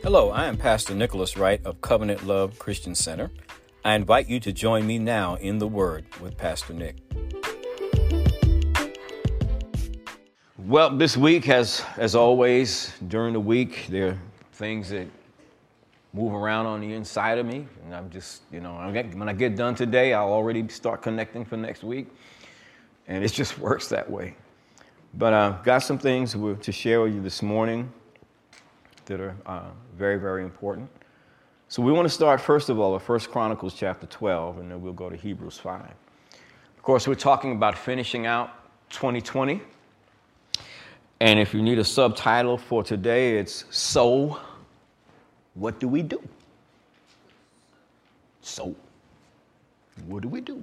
Hello, I am Pastor Nicholas Wright of Covenant Love Christian Center. I invite you to join me now in the Word with Pastor Nick. Well, this week, as always, during the week, there are things that move around on the inside of me. And I'm just, when I get done today, I'll already start connecting for next week. And it just works that way. But I've got some things to share with you this morning that are very, very important. So we want to start, first of all, with 1 Chronicles chapter 12, and then we'll go to Hebrews 5. Of course, we're talking about finishing out 2020. And if you need a subtitle for today, it's So What Do We Do? So what do we do?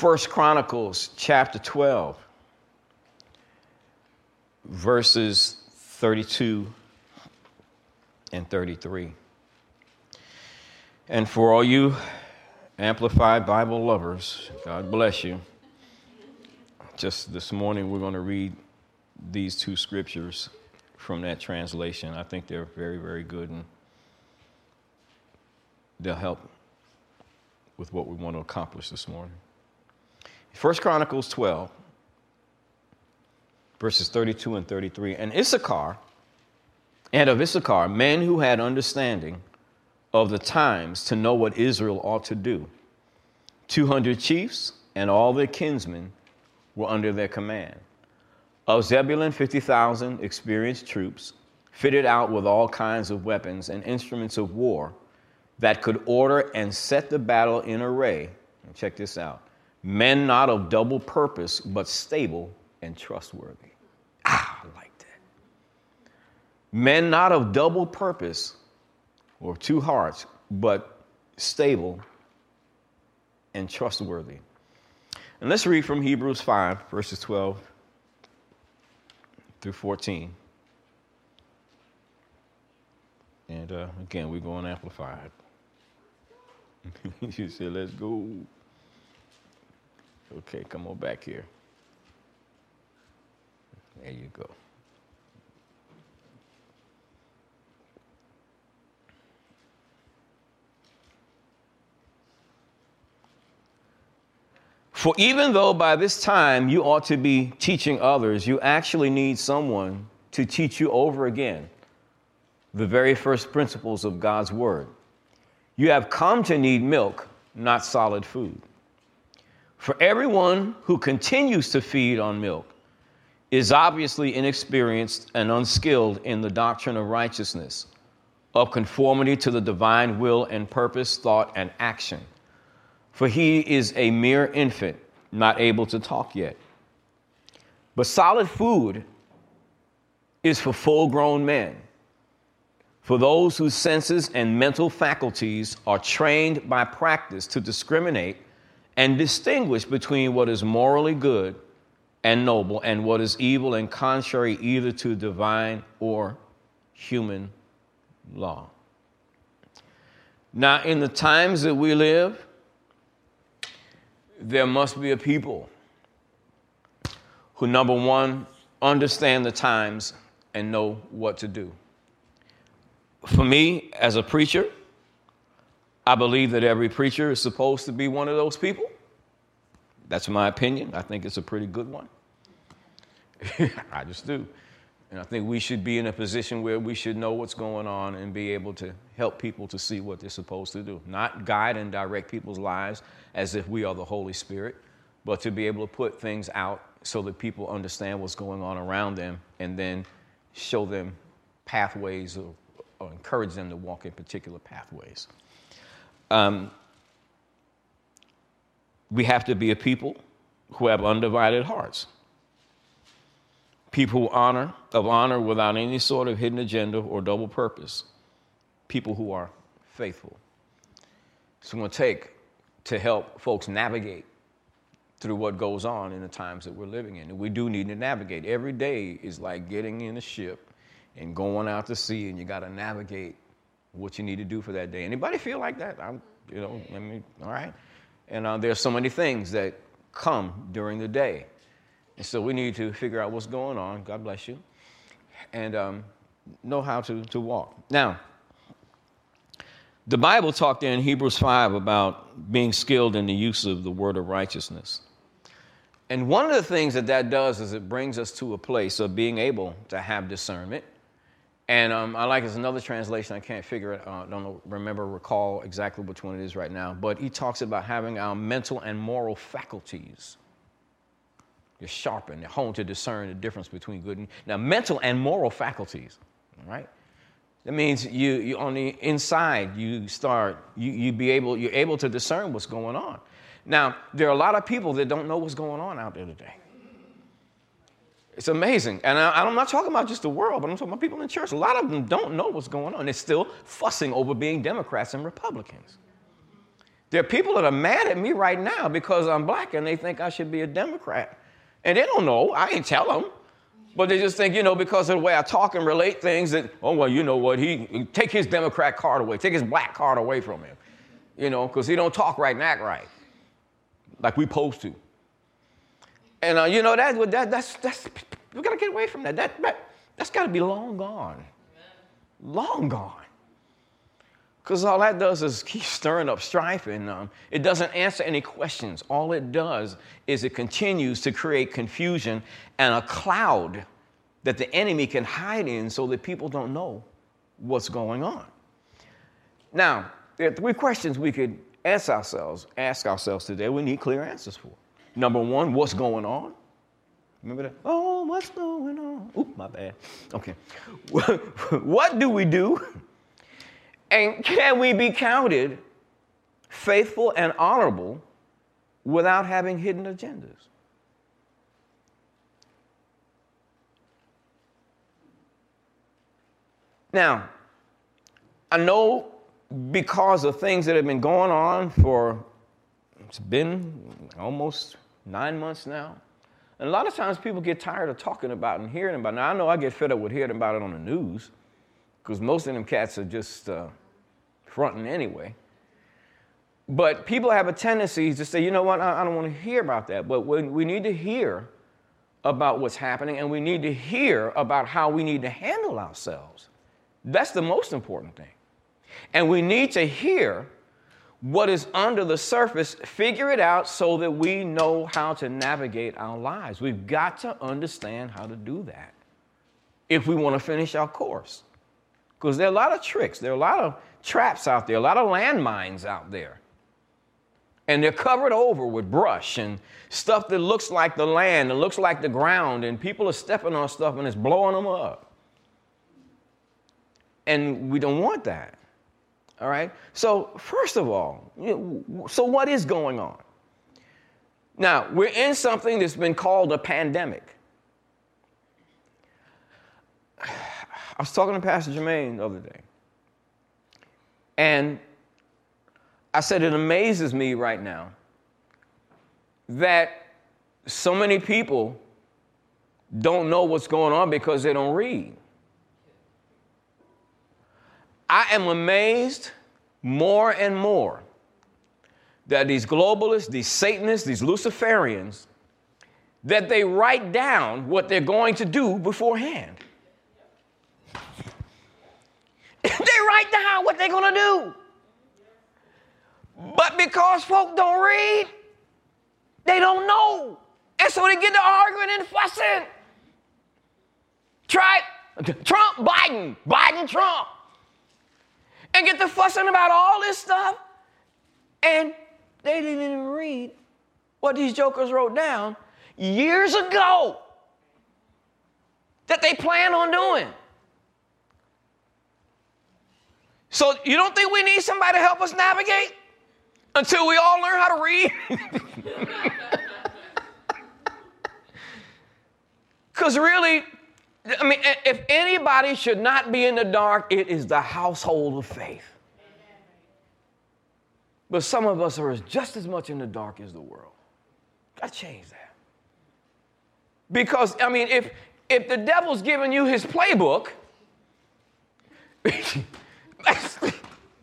1 Chronicles chapter 12, verses 32 and 33. And for all you Amplified Bible lovers, God bless you. Just this morning, we're going to read these two scriptures from that translation. I think they're very, very good, and they'll help with what we want to accomplish this morning. 1 Chronicles 12, verses 32 and 33, and of Issachar, men who had understanding of the times to know what Israel ought to do. 200 chiefs and all their kinsmen were under their command. Of Zebulun, 50,000 experienced troops, fitted out with all kinds of weapons and instruments of war that could order and set the battle in array. And check this out. Men not of double purpose, but stable and trustworthy. I like that. Men not of double purpose or two hearts, but stable and trustworthy. And let's read from Hebrews 5, verses 12 through 14. And again, we're going Amplified. You say, let's go. Okay, come on back here. There you go. For even though by this time you ought to be teaching others, you actually need someone to teach you over again the very first principles of God's word. You have come to need milk, not solid food. For everyone who continues to feed on milk is obviously inexperienced and unskilled in the doctrine of righteousness, of conformity to the divine will and purpose, thought, and action. For he is a mere infant, not able to talk yet. But solid food is for full-grown men, for those whose senses and mental faculties are trained by practice to discriminate and distinguish between what is morally good and noble and what is evil and contrary either to divine or human law. Now, in the times that we live, there must be a people who, number one, understand the times and know what to do. For me, as a preacher, I believe that every preacher is supposed to be one of those people. That's my opinion. I think it's a pretty good one. I just do. And I think we should be in a position where we should know what's going on and be able to help people to see what they're supposed to do. Not guide and direct people's lives as if we are the Holy Spirit, but to be able to put things out so that people understand what's going on around them and then show them pathways or encourage them to walk in particular pathways. We have to be a people who have undivided hearts. People of honor without any sort of hidden agenda or double purpose. People who are faithful. It's going to take to help folks navigate through what goes on in the times that we're living in. And we do need to navigate. Every day is like getting in a ship and going out to sea, and you got to navigate what you need to do for that day. Anybody feel like that? All right. And there's so many things that come during the day. And so we need to figure out what's going on. God bless you. And know how to walk. Now, the Bible talked there in Hebrews 5 about being skilled in the use of the word of righteousness. And one of the things that that does is it brings us to a place of being able to have discernment. And I like, there's another translation, I can't figure it out, recall exactly which one it is right now, but he talks about having our mental and moral faculties. You're sharpened, you're honed to discern the difference between good and... Now, mental and moral faculties, all right? That means you on the inside, you're able to discern what's going on. Now, there are a lot of people that don't know what's going on out there today. It's amazing. And I'm not talking about just the world, but I'm talking about people in church. A lot of them don't know what's going on. They're still fussing over being Democrats and Republicans. There are people that are mad at me right now because I'm black and they think I should be a Democrat. And they don't know. I ain't tell them. But they just think, because of the way I talk and relate things that, take his Democrat card away. Take his black card away from him, because he don't talk right and act right like we supposed to. And that's we gotta get away from that. That's gotta be long gone, Because all that does is keep stirring up strife, and it doesn't answer any questions. All it does is it continues to create confusion and a cloud that the enemy can hide in, so that people don't know what's going on. Now, there are three questions we could ask ourselves today. We need clear answers for. Number one, what's going on? Remember that? Oh, what's going on? Oop, my bad. Okay. What do we do? And can we be counted faithful and honorable without having hidden agendas? Now, I know because of things that have been going on for, it's been almost 9 months now. And a lot of times people get tired of talking about and hearing about it. Now, I know I get fed up with hearing about it on the news because most of them cats are just fronting anyway. But people have a tendency to say, I don't want to hear about that. But we need to hear about what's happening, and we need to hear about how we need to handle ourselves. That's the most important thing. And we need to hear what is under the surface, figure it out so that we know how to navigate our lives. We've got to understand how to do that if we want to finish our course. Because there are a lot of tricks. There are a lot of traps out there, a lot of landmines out there. And they're covered over with brush and stuff that looks like the land and looks like the ground, and people are stepping on stuff and it's blowing them up. And we don't want that. All right. So first of all, so what is going on? Now, we're in something that's been called a pandemic. I was talking to Pastor Jermaine the other day, and I said it amazes me right now that so many people don't know what's going on because they don't read. I am amazed more and more that these globalists, these Satanists, these Luciferians, that they write down what they're going to do beforehand. They write down what they're going to do. But because folk don't read, they don't know. And so they get to arguing and fussing. Trump, Biden, Biden, Trump. And get to fussing about all this stuff, and they didn't even read what these jokers wrote down years ago that they plan on doing. So you don't think we need somebody to help us navigate until we all learn how to read? Because really, if anybody should not be in the dark, it is the household of faith. But some of us are just as much in the dark as the world. Gotta change that. Because, if the devil's giving you his playbook,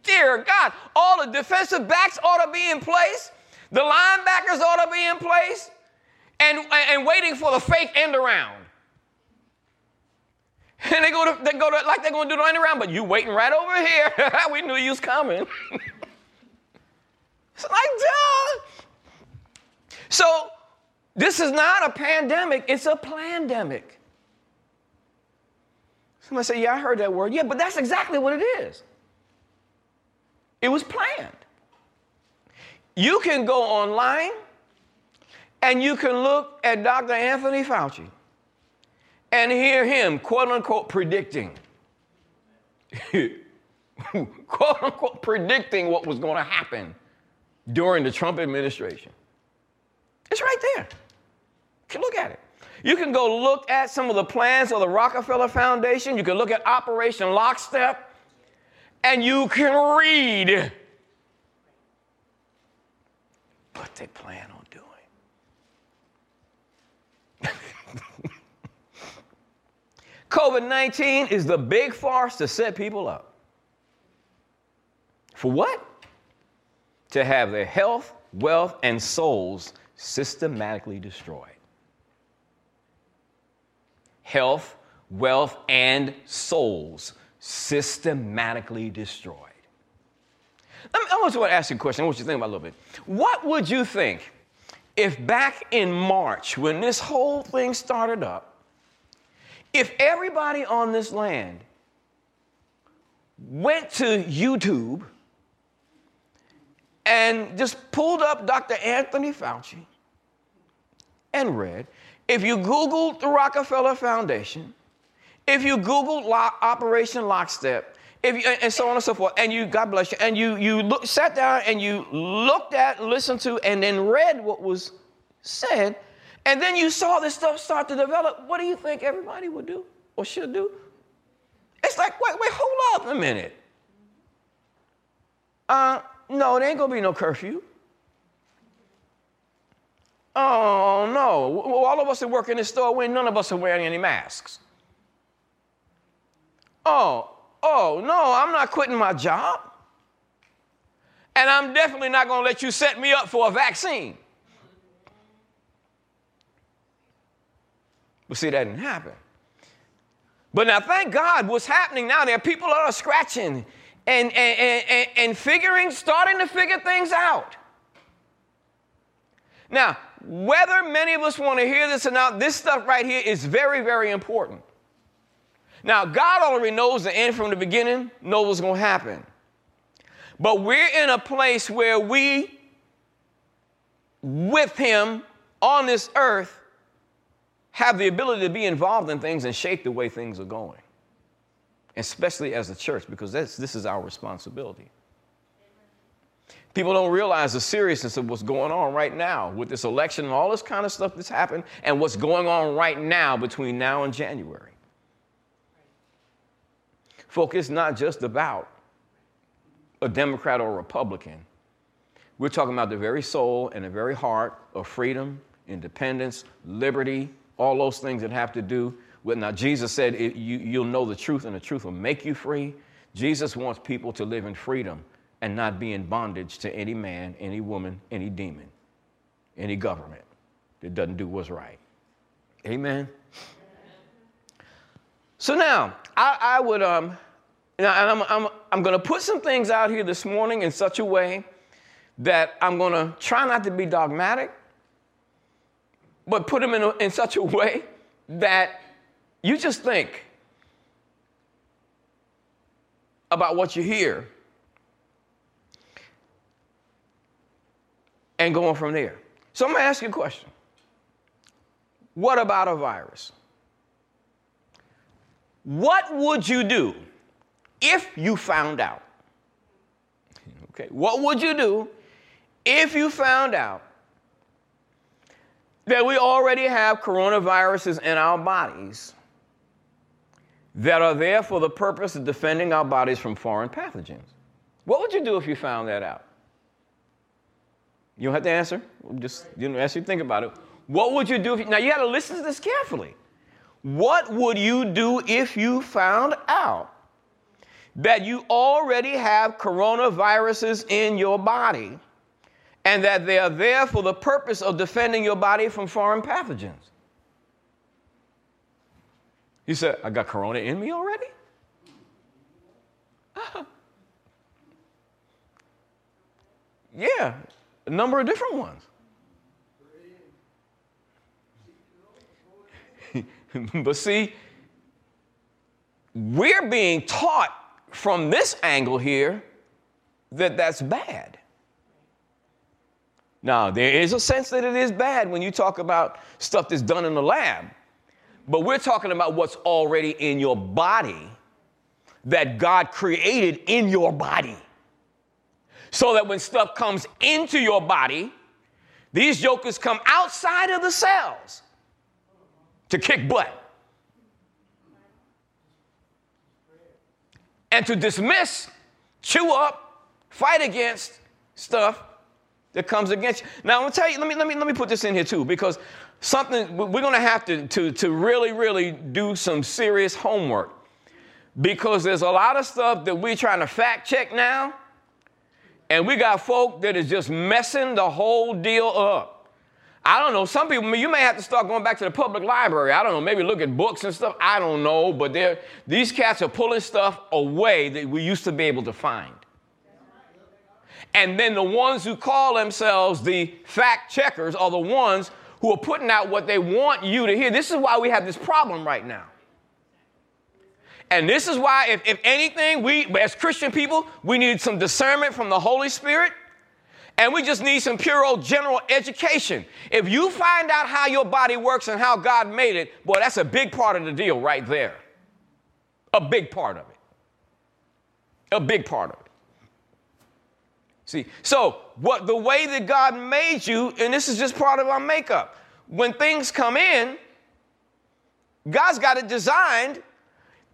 dear God, all the defensive backs ought to be in place. The linebackers ought to be in place. And waiting for the fake end around. And they go to like they're going to do the underground, but you waiting right over here. We knew you was coming. It's like, duh. So this is not a pandemic. It's a plandemic. Somebody say, yeah, I heard that word. Yeah, but that's exactly what it is. It was planned. You can go online and you can look at Dr. Anthony Fauci and hear him, quote unquote, predicting. Quote unquote, predicting what was going to happen during the Trump administration. It's right there. You can look at it. You can go look at some of the plans of the Rockefeller Foundation. You can look at Operation Lockstep. And you can read what they plan on doing. COVID-19 is the big farce to set people up. For what? To have their health, wealth, and souls systematically destroyed. Health, wealth, and souls systematically destroyed. I just want to ask you a question. I want you to think about it a little bit. What would you think if back in March, when this whole thing started up, if everybody on this land went to YouTube and just pulled up Dr. Anthony Fauci and read, if you Googled the Rockefeller Foundation, if you Googled Operation Lockstep, and so on and so forth, and you, God bless you, and you sat down and you looked at, listened to, and then read what was said, and then you saw this stuff start to develop, what do you think everybody would do or should do? It's like, wait, hold up a minute. No, there ain't going to be no curfew. Oh, no. All of us that work in this store, none of us are wearing any masks. Oh, no, I'm not quitting my job. And I'm definitely not going to let you set me up for a vaccine. Well, see, that didn't happen. But now, thank God, what's happening now, there are people that are scratching and starting to figure things out. Now, whether many of us want to hear this or not, this stuff right here is very, very important. Now, God already knows the end from the beginning, knows what's going to happen. But we're in a place where we, with him on this earth, have the ability to be involved in things and shape the way things are going, especially as a church, because this is our responsibility. People don't realize the seriousness of what's going on right now with this election and all this kind of stuff that's happened and what's going on right now between now and January. Folks, it's not just about a Democrat or a Republican. We're talking about the very soul and the very heart of freedom, independence, liberty, all those things that have to do with, now Jesus said, you'll know the truth and the truth will make you free. Jesus wants people to live in freedom and not be in bondage to any man, any woman, any demon, any government that doesn't do what's right. Amen? So now, I would, I'm going to put some things out here this morning in such a way that I'm going to try not to be dogmatic, but put them in such a way that you just think about what you hear and going from there. So I'm going to ask you a question. What about a virus? What would you do if you found out? Okay, what would you do if you found out that we already have coronaviruses in our bodies that are there for the purpose of defending our bodies from foreign pathogens? What would you do if you found that out? You don't have to answer. Just ask you to think about it. What would you do? Now, you got to listen to this carefully. What would you do if you found out that you already have coronaviruses in your body and that they are there for the purpose of defending your body from foreign pathogens? He said, I got corona in me already? Yeah, a number of different ones. But see, we're being taught from this angle here that that's bad. Now, there is a sense that it is bad when you talk about stuff that's done in the lab, but we're talking about what's already in your body that God created in your body. So that when stuff comes into your body, these jokers come outside of the cells to kick butt and to dismiss, chew up, fight against stuff that comes against you. Now, I'm going to tell you, let me put this in here too, because something we're going to have to really do some serious homework, because there's a lot of stuff that we're trying to fact check now, and we got folk that is just messing the whole deal up. I don't know. Some people, you may have to start going back to the public library. I don't know. Maybe look at books and stuff. I don't know. But these cats are pulling stuff away that we used to be able to find. And then the ones who call themselves the fact checkers are the ones who are putting out what they want you to hear. This is why we have this problem right now. And this is why, if anything, we, as Christian people, we need some discernment from the Holy Spirit. And we just need some pure old general education. If you find out how your body works and how God made it, boy, that's a big part of the deal right there. A big part of it. A big part of it. See, so what the way that God made you, and this is just part of our makeup. When things come in, God's got it designed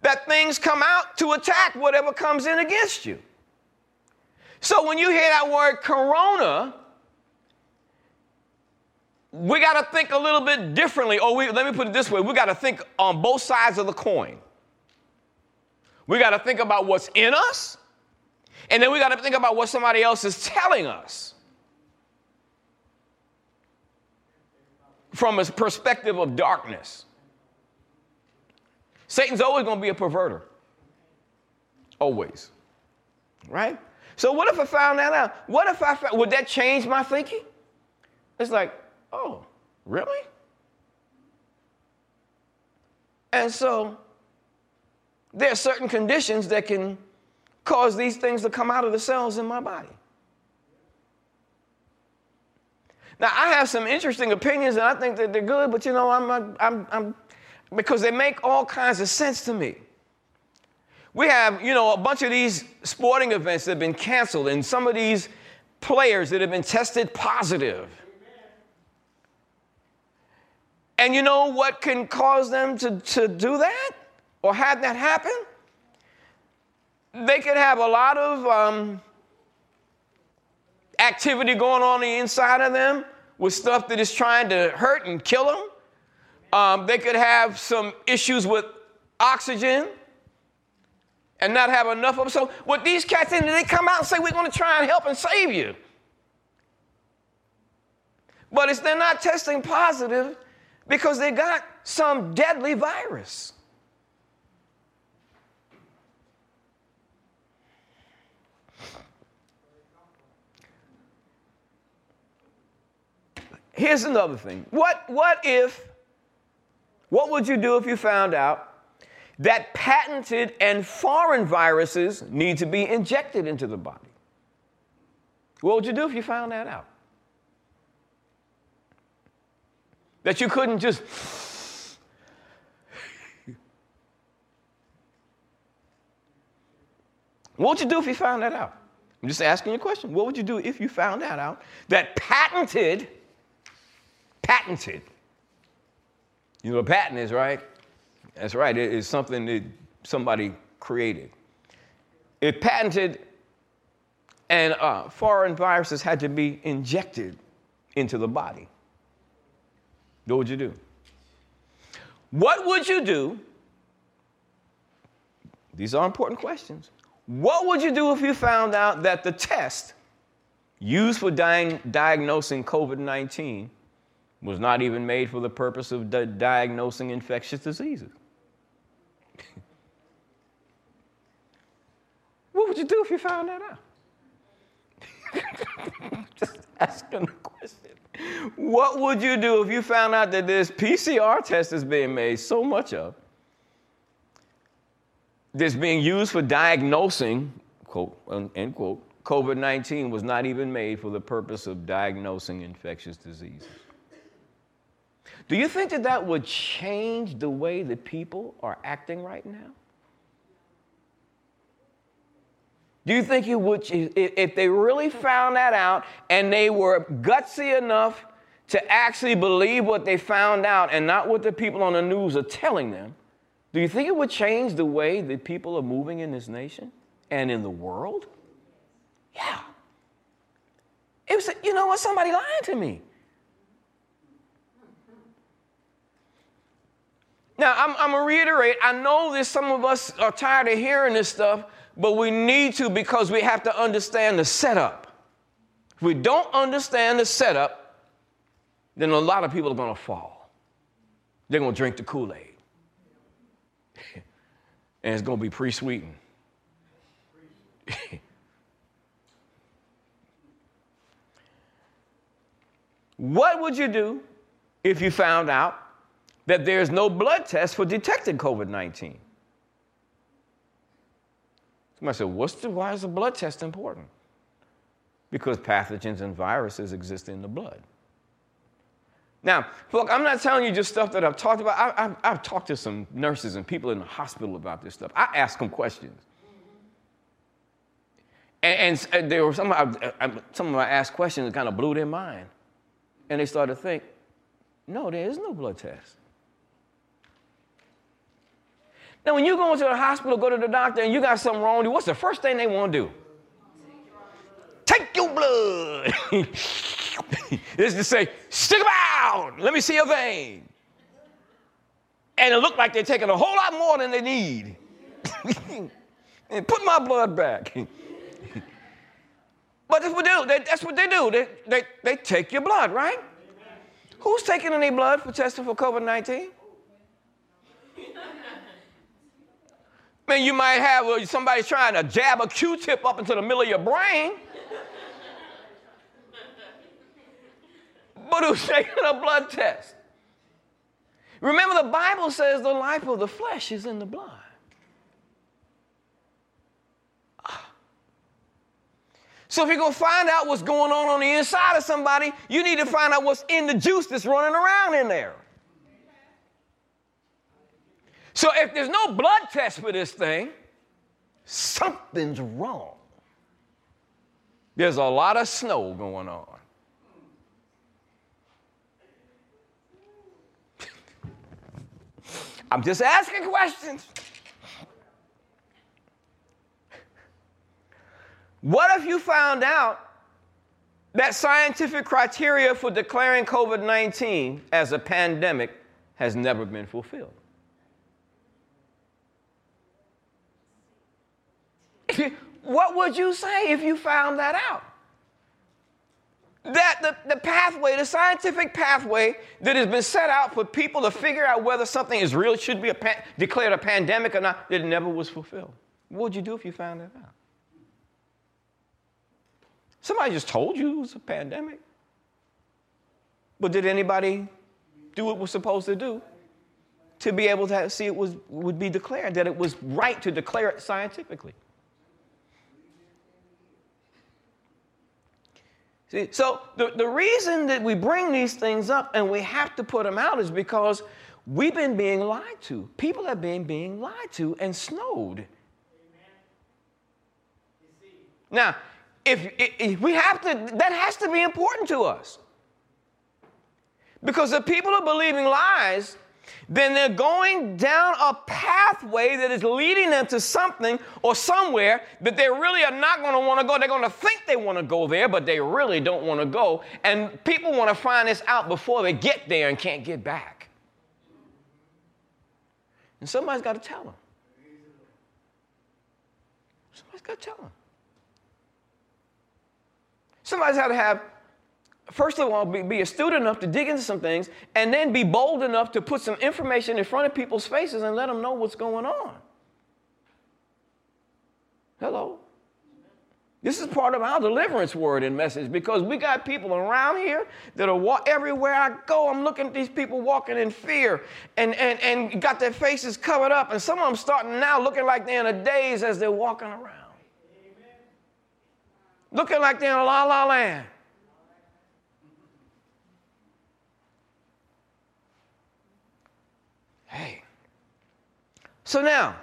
that things come out to attack whatever comes in against you. So when you hear that word corona, we got to think a little bit differently. Let me put it this way. We got to think on both sides of the coin. We got to think about what's in us, and then we got to think about what somebody else is telling us from a perspective of darkness. Satan's always going to be a perverter. Always. Right? So what if I found that out? Would that change my thinking? It's like, oh, really? And so there are certain conditions that can cause these things to come out of the cells in my body. Now, I have some interesting opinions, and I think that they're good, but, you know, I'm because they make all kinds of sense to me. We have, you know, a bunch of these sporting events that have been canceled, and some of these players that have been tested positive. Amen. And you know what can cause them to do that or have that happen? They could have a lot of activity going on the inside of them with stuff that is trying to hurt and kill them. They could have some issues with oxygen and not have enough of them. So what these cats in, they come out and say, we're going to try and help and save you. But it's they're not testing positive because they got some deadly virus. Here's another thing. What would you do if you found out that patented and foreign viruses need to be injected into the body? What would you do if you found that out? That you couldn't just... What would you do if you found that out? I'm just asking you a question. What would you do if you found that out? That patented, you know what a patent is, right? That's right. It is something that somebody created. It patented, and foreign viruses had to be injected into the body. What would you do? What would you do? These are important questions. What would you do if you found out that the test used for diagnosing COVID-19 was not even made for the purpose of diagnosing infectious diseases? What would you do if you found that out? Just asking the question. What would you do if you found out that this PCR test is being made so much of, that's being used for diagnosing, quote, end quote, COVID-19 was not even made for the purpose of diagnosing infectious diseases? Do you think that that would change the way that people are acting right now? Do you think it would, if they really found that out and they were gutsy enough to actually believe what they found out and not what the people on the news are telling them, do you think it would change the way that people are moving in this nation and in the world? Yeah. It was, you know what, somebody lying to me. Now, I'm going to reiterate, I know that some of us are tired of hearing this stuff, but we need to, because we have to understand the setup. If we don't understand the setup, then a lot of people are going to fall. They're going to drink the Kool-Aid. And it's going to be pre-sweetened. What would you do if you found out that there's no blood test for detecting COVID-19? Somebody said, why is the blood test important? Because pathogens and viruses exist in the blood. Now, look, I'm not telling you just stuff that I've talked about. I've talked to some nurses and people in the hospital about this stuff. I ask them questions. And there were some of them I asked questions that kind of blew their mind. And they started to think, no, there is no blood test. Now, when you go into the hospital, go to the doctor, and you got something wrong with you, what's the first thing they want to do? Take your blood. It's to say, stick 'em out. Let me see your vein. And it looked like they're taking a whole lot more than they need. And put my blood back. But that's what they do. That's what they do. They take your blood, right? Amen. Who's taking any blood for testing for COVID-19? I mean, you might have somebody trying to jab a Q-tip up into the middle of your brain. But who's taking a blood test? Remember, the Bible says the life of the flesh is in the blood. So if you're going to find out what's going on the inside of somebody, you need to find out what's in the juice that's running around in there. So if there's no blood test for this thing, something's wrong. There's a lot of snow going on. I'm just asking questions. What if you found out that scientific criteria for declaring COVID-19 as a pandemic has never been fulfilled? What would you say if you found that out? That the pathway, the scientific pathway that has been set out for people to figure out whether something is real, should be declared a pandemic or not, it never was fulfilled. What would you do if you found that out? Somebody just told you it was a pandemic. But did anybody do what was supposed to do to be able to see it would be declared, that it was right to declare it scientifically? See, so the reason that we bring these things up and we have to put them out is because we've been being lied to. People have been being lied to and snowed. Now, If we have to, that has to be important to us. Because if people are believing lies, then they're going down a pathway that is leading them to something or somewhere that they really are not going to want to go. They're going to think they want to go there, but they really don't want to go. And people want to find this out before they get there and can't get back. And somebody's got to tell them. Somebody's got to tell them. Somebody's got to have first of all, be astute enough to dig into some things, and then be bold enough to put some information in front of people's faces and let them know what's going on. Hello. This is part of our deliverance word and message, because we got people around here that are everywhere I go. I'm looking at these people walking in fear and got their faces covered up. And some of them starting now looking like they're in a daze as they're walking around. Amen. Looking like they're in La La Land. Hey. So now,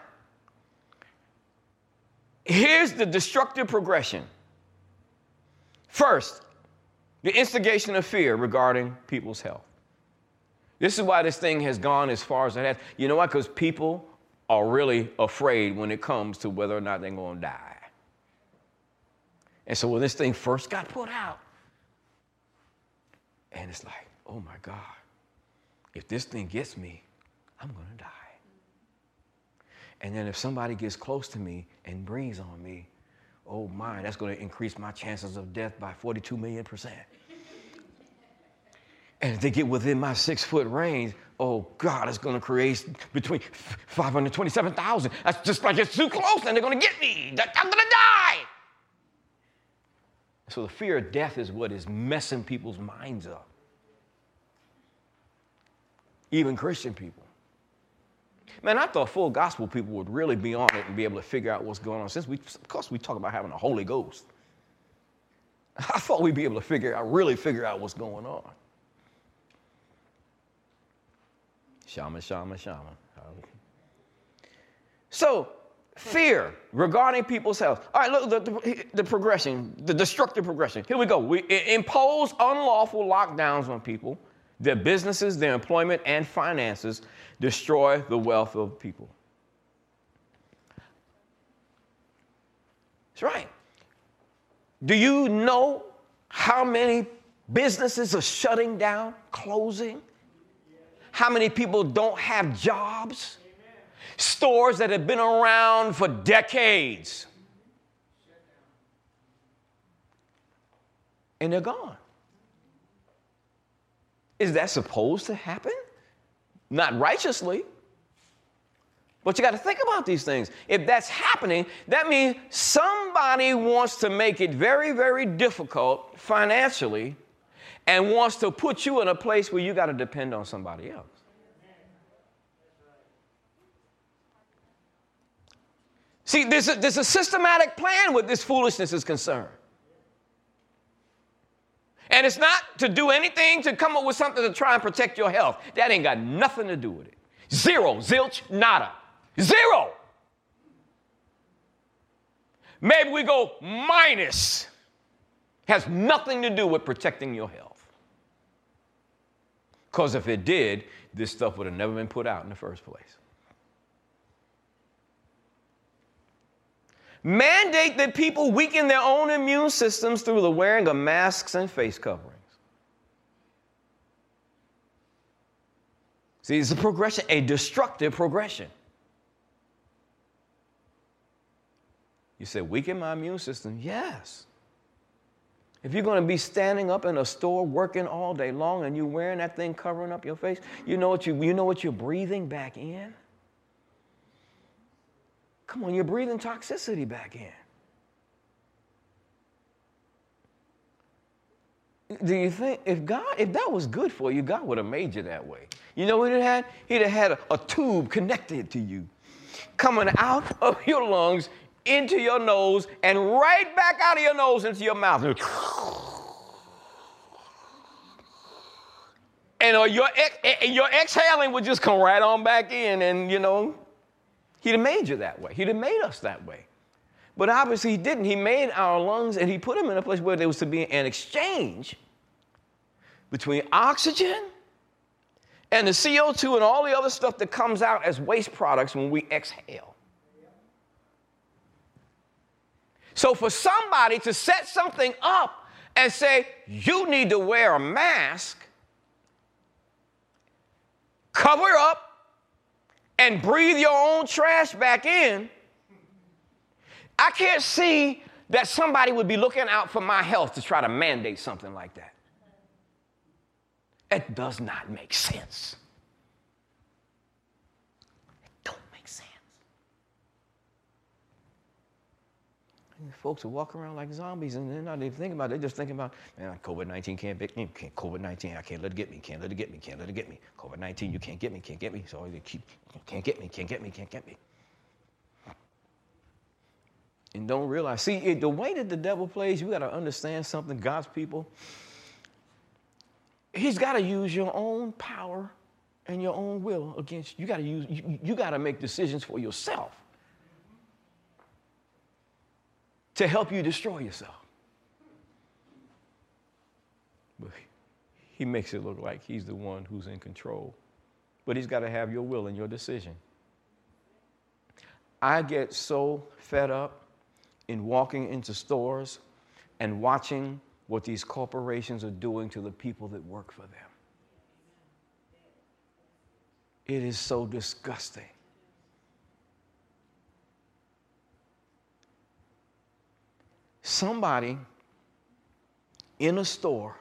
here's the destructive progression. First, the instigation of fear regarding people's health. This is why this thing has gone as far as it has. You know why? Because people are really afraid when it comes to whether or not they're going to die. And so when this thing first got put out, and it's like, oh my God, if this thing gets me, I'm going to die. And then if somebody gets close to me and breathes on me, oh my, that's going to increase my chances of death by 42 million %. And if they get within my 6-foot range, oh God, it's going to create between 527,000. That's just like it's too close and they're going to get me. I'm going to die. So the fear of death is what is messing people's minds up. Even Christian people. Man, I thought full gospel people would really be on it and be able to figure out what's going on. Since of course we talk about having a Holy Ghost, I thought we'd be able to really figure out what's going on. Shaman. So, fear regarding people's health. All right, look, the progression, the destructive progression. Here we go. We impose unlawful lockdowns on people. Their businesses, their employment, and finances destroy the wealth of people. That's right. Do you know how many businesses are shutting down, closing? How many people don't have jobs? Amen. Stores that have been around for decades. And they're gone. Is that supposed to happen? Not righteously. But you got to think about these things. If that's happening, that means somebody wants to make it very, very difficult financially and wants to put you in a place where you got to depend on somebody else. See, there's a systematic plan where this foolishness is concerned. And it's not to do anything to come up with something to try and protect your health. That ain't got nothing to do with it. Zero. Zilch. Nada. Zero. Maybe we go minus. Has nothing to do with protecting your health. Because if it did, this stuff would have never been put out in the first place. Mandate that people weaken their own immune systems through the wearing of masks and face coverings. See, it's a progression, a destructive progression. You say, weaken my immune system? Yes. If you're going to be standing up in a store working all day long and you're wearing that thing covering up your face, you know what you're breathing back in? Come on, you're breathing toxicity back in. Do you think if that was good for you, God would have made you that way? You know what it had? He'd have had a tube connected to you, coming out of your lungs into your nose and right back out of your nose into your mouth. And your exhaling would just come right on back in, and you know. He'd have made you that way. He'd have made us that way. But obviously he didn't. He made our lungs and he put them in a place where there was to be an exchange between oxygen and the CO2 and all the other stuff that comes out as waste products when we exhale. So for somebody to set something up and say, you need to wear a mask, cover up, and breathe your own trash back in, I can't see that somebody would be looking out for my health to try to mandate something like that. It does not make sense. It don't make sense. And folks are walking around like zombies, and they're not even thinking about it. They're just thinking about, man, COVID-19 can't get me. COVID-19, I can't let it get me. Can't let it get me. Can't let it get me. COVID-19, you can't get me. Can't get me. So you keep, can't get me. Can't get me. Can't get me. And don't realize. See, the way that the devil plays, you got to understand something. God's people, he's got to use your own power and your own will against you. You got to use. You got to make decisions for yourself to help you destroy yourself. But he makes it look like he's the one who's in control. But he's got to have your will and your decision. I get so fed up in walking into stores and watching what these corporations are doing to the people that work for them. It is so disgusting. Somebody in a store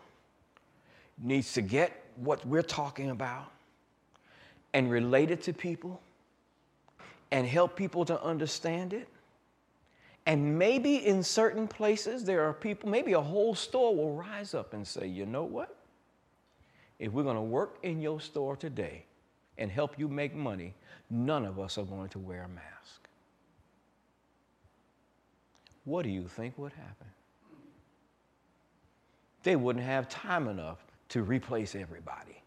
needs to get what we're talking about and relate it to people and help people to understand it. And maybe in certain places there are people, maybe a whole store will rise up and say, you know what? If we're going to work in your store today and help you make money, none of us are going to wear a mask. What do you think would happen? They wouldn't have time enough to replace everybody.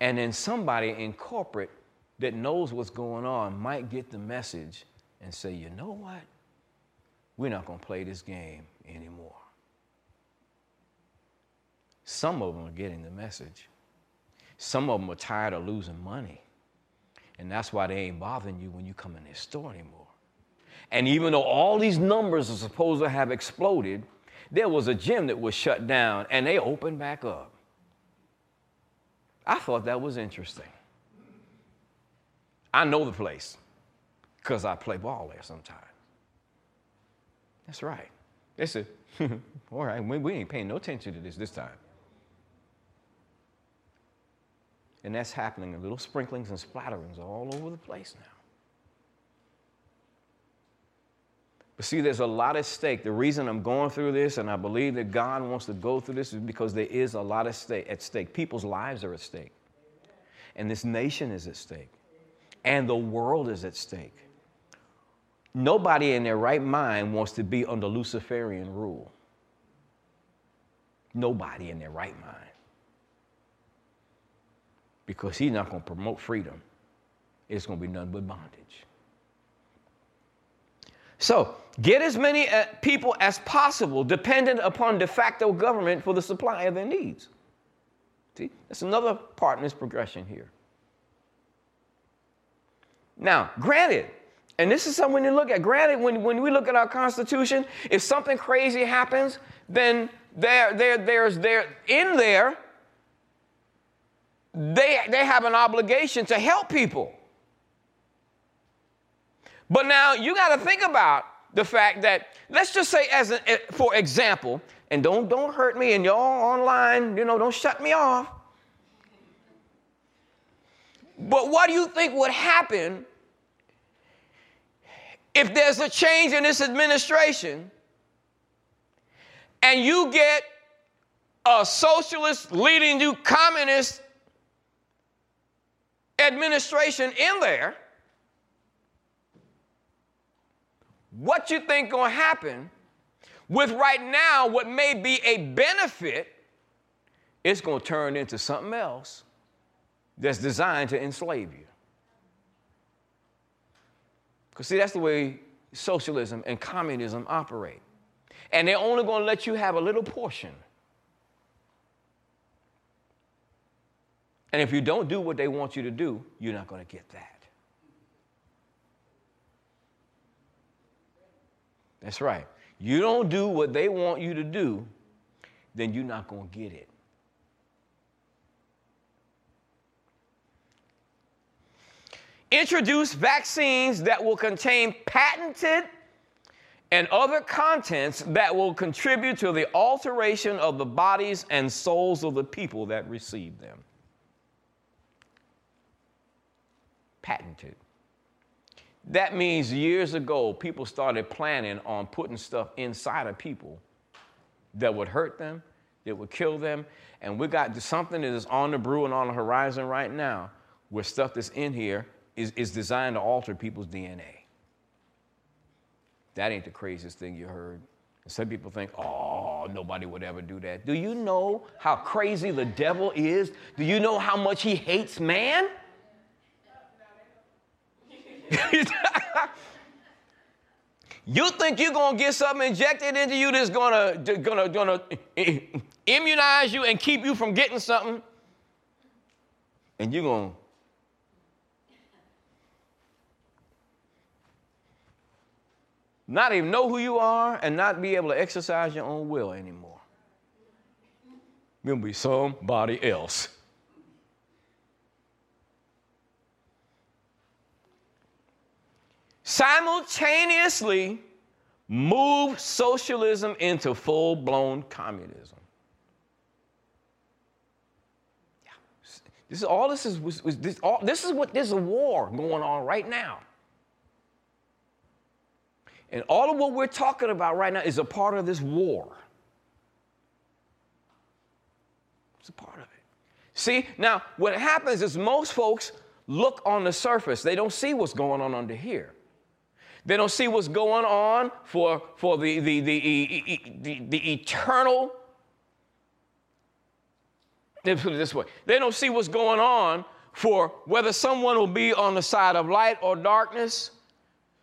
And then somebody in corporate that knows what's going on might get the message and say, you know what? We're not going to play this game anymore. Some of them are getting the message. Some of them are tired of losing money. And that's why they ain't bothering you when you come in their store anymore. And even though all these numbers are supposed to have exploded, there was a gym that was shut down and they opened back up. I thought that was interesting. I know the place because I play ball there sometimes. That's right. They said, all right, we ain't paying no attention to this time. And that's happening in little sprinklings and splatterings all over the place now. But see, there's a lot at stake. The reason I'm going through this, and I believe that God wants to go through this, is because there is a lot at stake. People's lives are at stake. And this nation is at stake. And the world is at stake. Nobody in their right mind wants to be under Luciferian rule. Nobody in their right mind. Because he's not going to promote freedom. It's going to be nothing but bondage. So, get as many people as possible dependent upon de facto government for the supply of their needs. See, that's another part in this progression here. Now, granted, and this is something to look at, granted, when we look at our Constitution, if something crazy happens, then they have an obligation to help people. But now you got to think about the fact that, let's just say, for example, and don't hurt me, and y'all online, don't shut me off. But what do you think would happen if there's a change in this administration and you get a socialist leading you communist administration in there? What you think gonna happen with right now what may be a benefit, it's gonna turn into something else that's designed to enslave you. Because see, that's the way socialism and communism operate. And they're only gonna let you have a little portion. And if you don't do what they want you to do, you're not gonna get that. That's right. You don't do what they want you to do, then you're not going to get it. Introduce vaccines that will contain patented and other contents that will contribute to the alteration of the bodies and souls of the people that receive them. Patented. That means years ago, people started planning on putting stuff inside of people that would hurt them, that would kill them, and we got something that is on the brew and on the horizon right now where stuff that's in here is designed to alter people's DNA. That ain't the craziest thing you heard. And some people think, oh, nobody would ever do that. Do you know how crazy the devil is? Do you know how much he hates man? You think you're going to get something injected into you that's going to immunize you and keep you from getting something? And you're going to... not even know who you are and not be able to exercise your own will anymore. You'll be somebody else. Simultaneously move socialism into full-blown communism. Yeah. This is a war going on right now. And all of what we're talking about right now is a part of this war. It's a part of it. See, now, what happens is most folks look on the surface. They don't see what's going on under here. They don't see what's going on for the eternal. Let's put it this way. They don't see what's going on for whether someone will be on the side of light or darkness,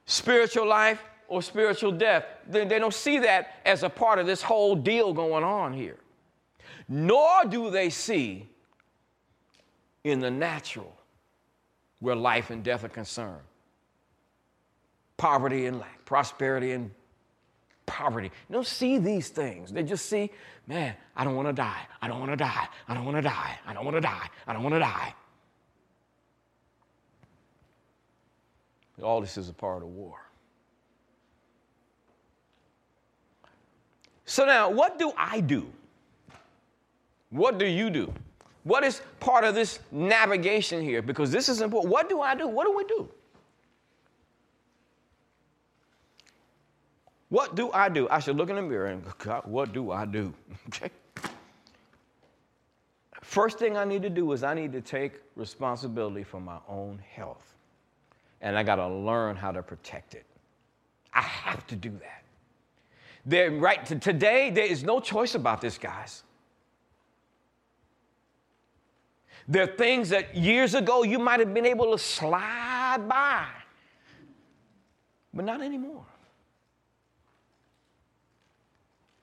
spiritual life, or spiritual death. They don't see that as a part of this whole deal going on here. Nor do they see in the natural where life and death are concerned. Poverty and lack, prosperity and poverty. They don't see these things. They just see, man, I don't want to die. I don't want to die. I don't want to die. I don't want to die. I don't want to die. All this is a part of the war. So now, what do I do? What do you do? What is part of this navigation here? Because this is important. What do I do? What do we do? What do I do? I should look in the mirror and go, God, what do I do? Okay. First thing I need to do is I need to take responsibility for my own health. And I got to learn how to protect it. I have to do that. Today, there is no choice about this, guys. There are things that years ago you might have been able to slide by, but not anymore.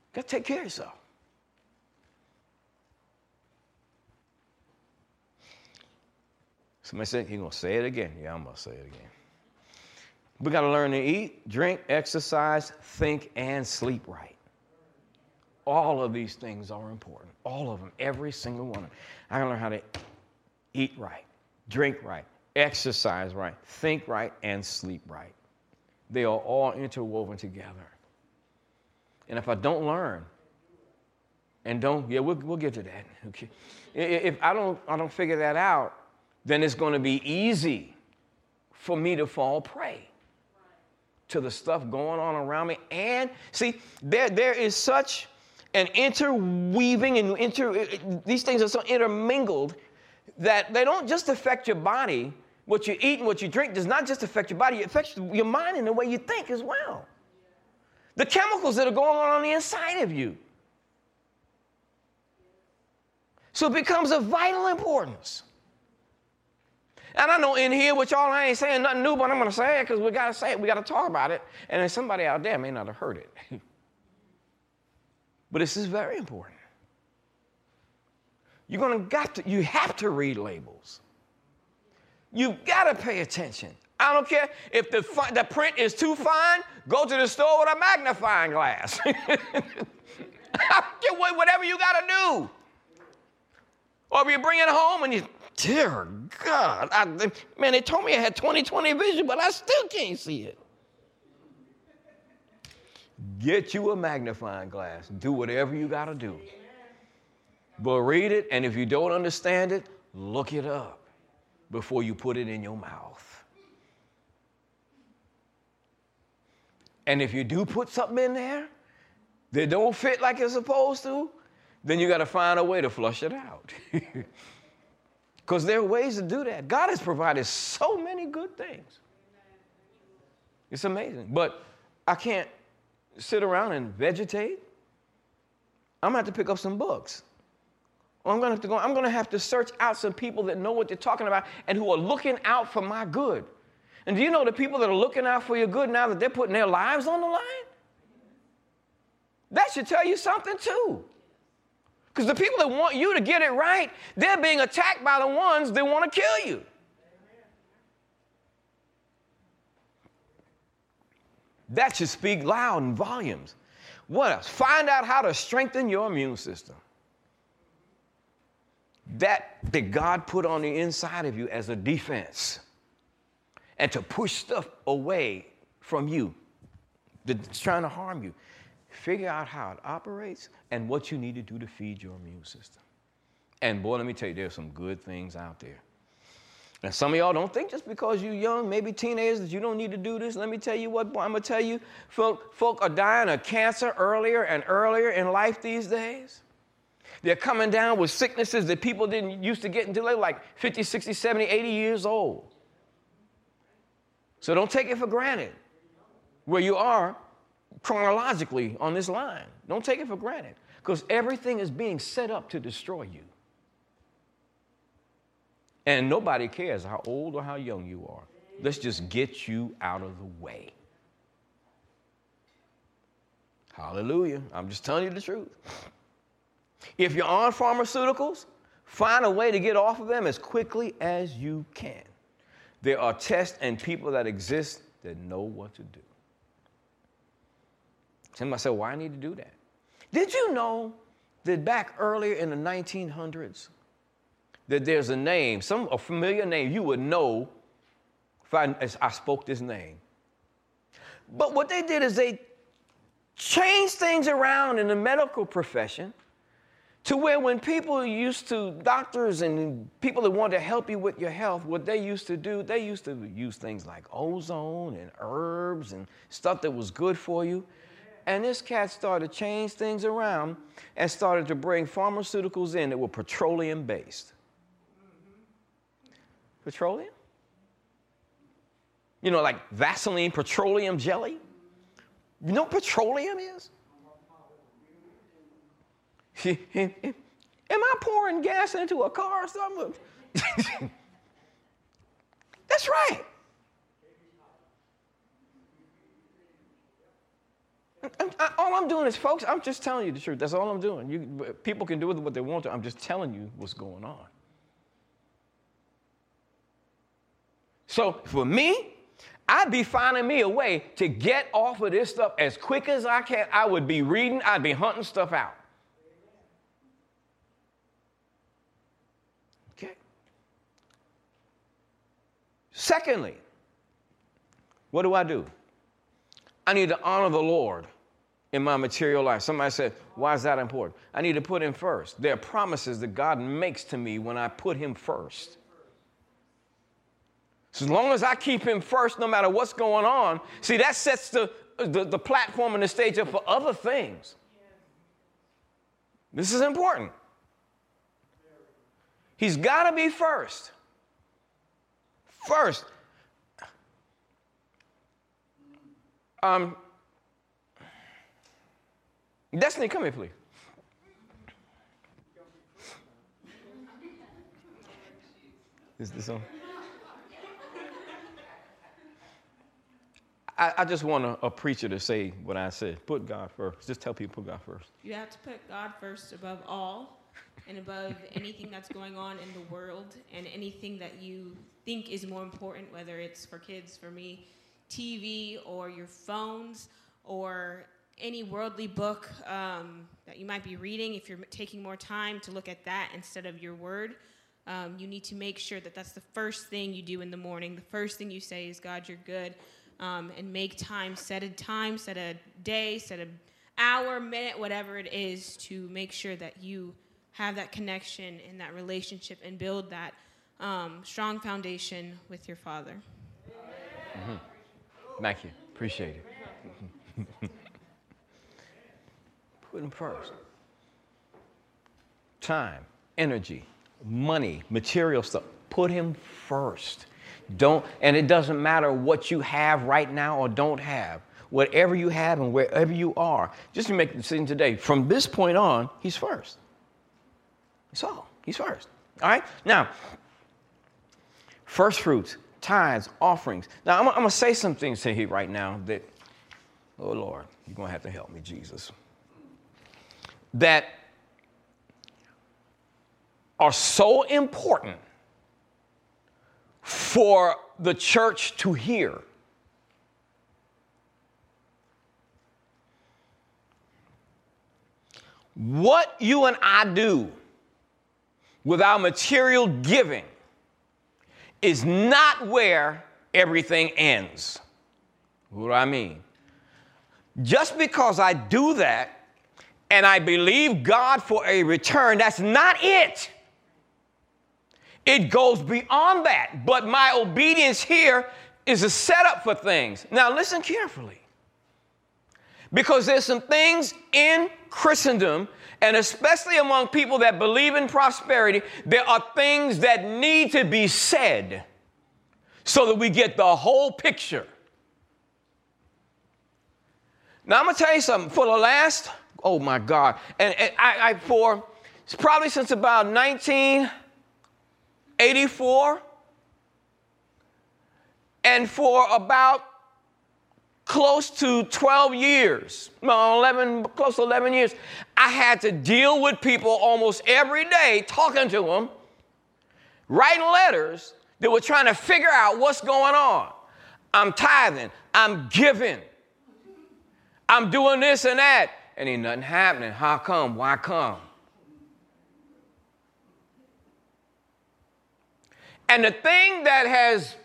You got to take care of yourself. Somebody said, you're going to say it again. Yeah, I'm going to say it again. We got to learn to eat, drink, exercise, think, and sleep right. All of these things are important. All of them, every single one of them. I got to learn how to eat right, drink right, exercise right, think right, and sleep right. They are all interwoven together. And if I don't learn, we'll get to that. Okay. If I don't figure that out, then it's going to be easy for me to fall prey to the stuff going on around me. And see, there is such an interweaving and these things are so intermingled that they don't just affect your body. What you eat and what you drink does not just affect your body, it affects your mind and the way you think as well. The chemicals that are going on the inside of you. So it becomes of vital importance. And I know in here with y'all, I ain't saying nothing new, but I'm going to say it because we got to say it. We got to talk about it. And then somebody out there may not have heard it. But this is very important. You have to read labels. You've got to pay attention. I don't care if the print is too fine, go to the store with a magnifying glass. Whatever you got to do. Or if you bring it home and you... dear God, man, they told me I had 20/20 vision, but I still can't see it. Get you a magnifying glass. Do whatever you got to do. But read it, and if you don't understand it, look it up before you put it in your mouth. And if you do put something in there that don't fit like it's supposed to, then you got to find a way to flush it out. Because there are ways to do that. God has provided so many good things. It's amazing. But I can't sit around and vegetate. I'm going to have to pick up some books. Or I'm going to have to search out some people that know what they're talking about and who are looking out for my good. And do you know the people that are looking out for your good now that they're putting their lives on the line? That should tell you something too. Because the people that want you to get it right, they're being attacked by the ones that want to kill you. That should speak loud in volumes. What else? Find out how to strengthen your immune system. That God put on the inside of you as a defense, and to push stuff away from you that's trying to harm you. Figure out how it operates and what you need to do to feed your immune system. And boy, let me tell you, there's some good things out there. And some of y'all don't think just because you're young, maybe teenagers, that you don't need to do this. Let me tell you what, boy, I'm going to tell you, folk are dying of cancer earlier and earlier in life these days. They're coming down with sicknesses that people didn't used to get until they were like 50, 60, 70, 80 years old. So don't take it for granted where you are chronologically on this line. Don't take it for granted, because everything is being set up to destroy you. And nobody cares how old or how young you are. Let's just get you out of the way. Hallelujah. I'm just telling you the truth. If you're on pharmaceuticals, find a way to get off of them as quickly as you can. There are tests and people that exist that know what to do. Somebody said, why I need to do that? Did you know that back earlier in the 1900s, that there's a name, a familiar name you would know if I spoke this name. But what they did is they changed things around in the medical profession to where when people used to, doctors and people that wanted to help you with your health, what they used to do, they used to use things like ozone and herbs and stuff that was good for you. And this cat started to change things around and started to bring pharmaceuticals in that were petroleum-based. Petroleum? You know, like Vaseline, petroleum jelly? You know what petroleum is? Am I pouring gas into a car or something? That's right. All I'm doing is, folks, I'm just telling you the truth. That's all I'm doing. People can do with what they want to. I'm just telling you what's going on. So for me, I'd be finding me a way to get off of this stuff as quick as I can. I would be reading. I'd be hunting stuff out. Secondly, what do? I need to honor the Lord in my material life. Somebody said, why is that important? I need to put him first. There are promises that God makes to me when I put him first. So as long as I keep him first, no matter what's going on, see, that sets the platform and the stage up for other things. This is important. He's got to be first. First, Destiny, come here, please. Is this on? I just want a preacher to say what I said. Put God first. Just tell people, put God first. You have to put God first above all, and above anything that's going on in the world and anything that you think is more important, whether it's for kids, for me, TV or your phones or any worldly book that you might be reading. If you're taking more time to look at that instead of your word, you need to make sure that that's the first thing you do in the morning. The first thing you say is, God, you're good. and make time, set a day, set an hour, minute, whatever it is, to make sure that you have that connection and that relationship and build that strong foundation with your Father. Mm-hmm. Mackie, appreciate it. Put him first. Time, energy, money, material stuff. Put him first. Don't, and it doesn't matter what you have right now or don't have. Whatever you have and wherever you are, just to make the decision today. From this point on, he's first. That's all. He's first. All right? Now, first fruits, tithes, offerings. Now, I'm going to say some things to you right now that, oh, Lord, you're going to have to help me, Jesus, that are so important for the church to hear. What you and I do with our material giving is not where everything ends. What do I mean? Just because I do that and I believe God for a return, that's not it. It goes beyond that. But my obedience here is a setup for things. Now, listen carefully. Because there's some things in Christendom, and especially among people that believe in prosperity, there are things that need to be said so that we get the whole picture. Now, I'm going to tell you something. For the last, oh, my God. And I for probably since about 1984, and for about close to 12 years, no, 11, close to 11 years, I had to deal with people almost every day, talking to them, writing letters that were trying to figure out what's going on. I'm tithing. I'm giving. I'm doing this and that. And ain't nothing happening. How come? Why come? And the thing that has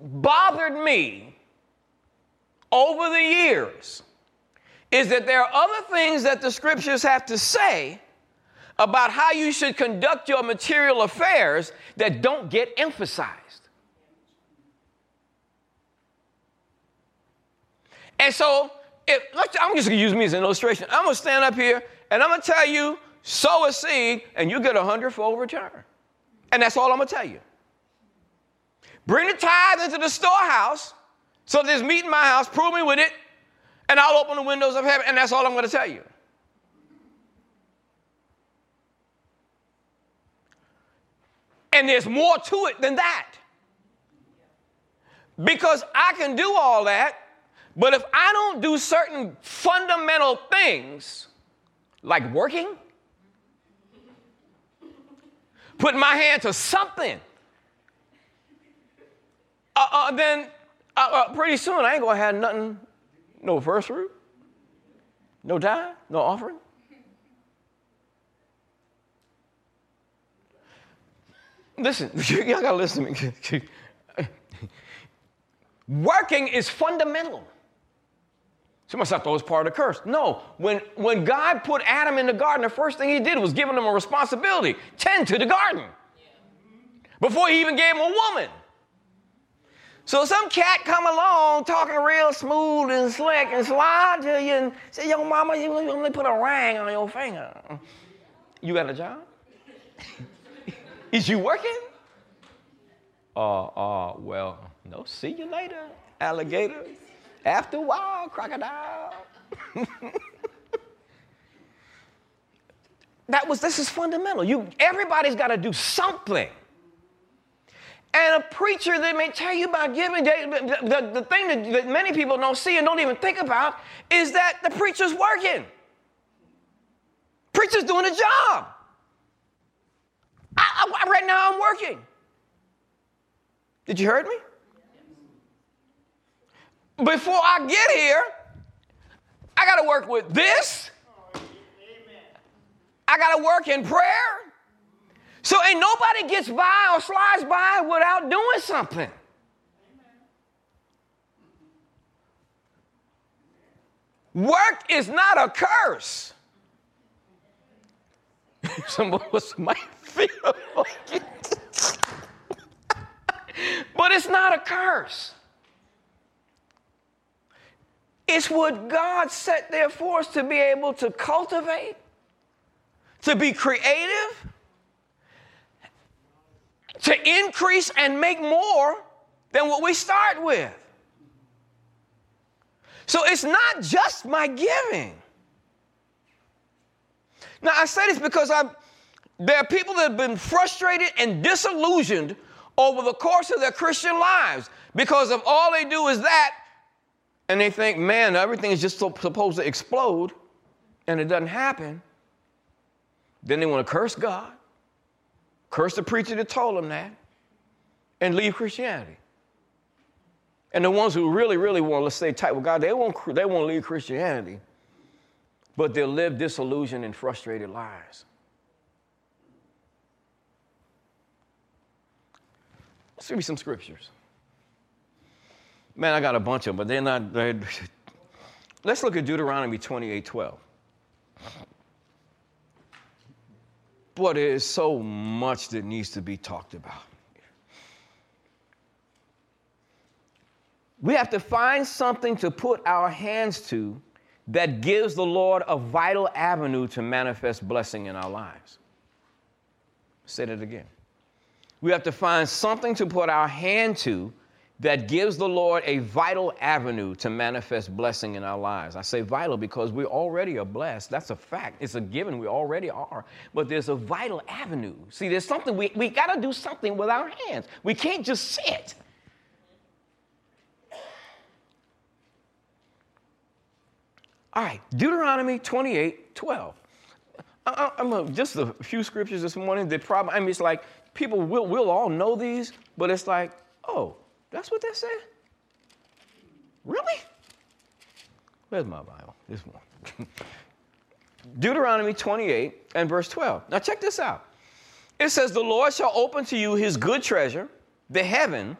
bothered me over the years is that there are other things that the scriptures have to say about how you should conduct your material affairs that don't get emphasized. And so, I'm just going to use me as an illustration. I'm going to stand up here and I'm going to tell you, sow a seed and you get 100-fold return. And that's all I'm going to tell you. Bring the tithe into the storehouse, so there's meat in my house, prove me with it, and I'll open the windows of heaven, and that's all I'm going to tell you. And there's more to it than that. Because I can do all that, but if I don't do certain fundamental things, like working, put my hand to something, then pretty soon I ain't going to have nothing, no first fruit, no tithe, no offering. Listen, y'all got to listen to me. Working is fundamental. Somebody thought that was part of the curse. No, when God put Adam in the garden, the first thing he did was give him a responsibility. Tend to the garden. Before he even gave him a woman. So some cat come along talking real smooth and slick and slide to you and say, yo, mama, you only put a ring on your finger. You got a job? Is you working? Well, no, see you later, alligator. After a while, crocodile. This is fundamental. Everybody's got to do something. And a preacher that may tell you about giving, the thing that many people don't see and don't even think about is that the preacher's working. Preacher's doing a job. I right now I'm working. Did you hear me? Before I get here, I got to work with this. I got to work in prayer. So ain't nobody gets by or slides by without doing something. Amen. Work is not a curse. Somebody might feel like it. But it's not a curse. It's what God set there for us to be able to cultivate, to be creative, to increase and make more than what we start with. So it's not just my giving. Now, I say this because there are people that have been frustrated and disillusioned over the course of their Christian lives because of all they do is that, and they think, man, everything is just supposed to explode, and it doesn't happen. Then they want to curse God, curse the preacher that told them that, and leave Christianity. And the ones who really, really want to stay tight with God, they won't leave Christianity, but they'll live disillusioned and frustrated lives. Let's give you some scriptures. Man, I got a bunch of them, but they're not. Let's look at Deuteronomy 28:12. Boy, there is so much that needs to be talked about. We have to find something to put our hands to that gives the Lord a vital avenue to manifest blessing in our lives. Say that again. We have to find something to put our hand to that gives the Lord a vital avenue to manifest blessing in our lives. I say vital because we already are blessed. That's a fact. It's a given. We already are. But there's a vital avenue. See, there's something. We got to do something with our hands. We can't just sit. All right, Deuteronomy 28:12. Just a few scriptures this morning. It's like people will all know these, but it's like, oh, that's what that said? Really? Where's my Bible? This one. Deuteronomy 28 and verse 12. Now check this out. It says, the Lord shall open to you his good treasure, the heaven,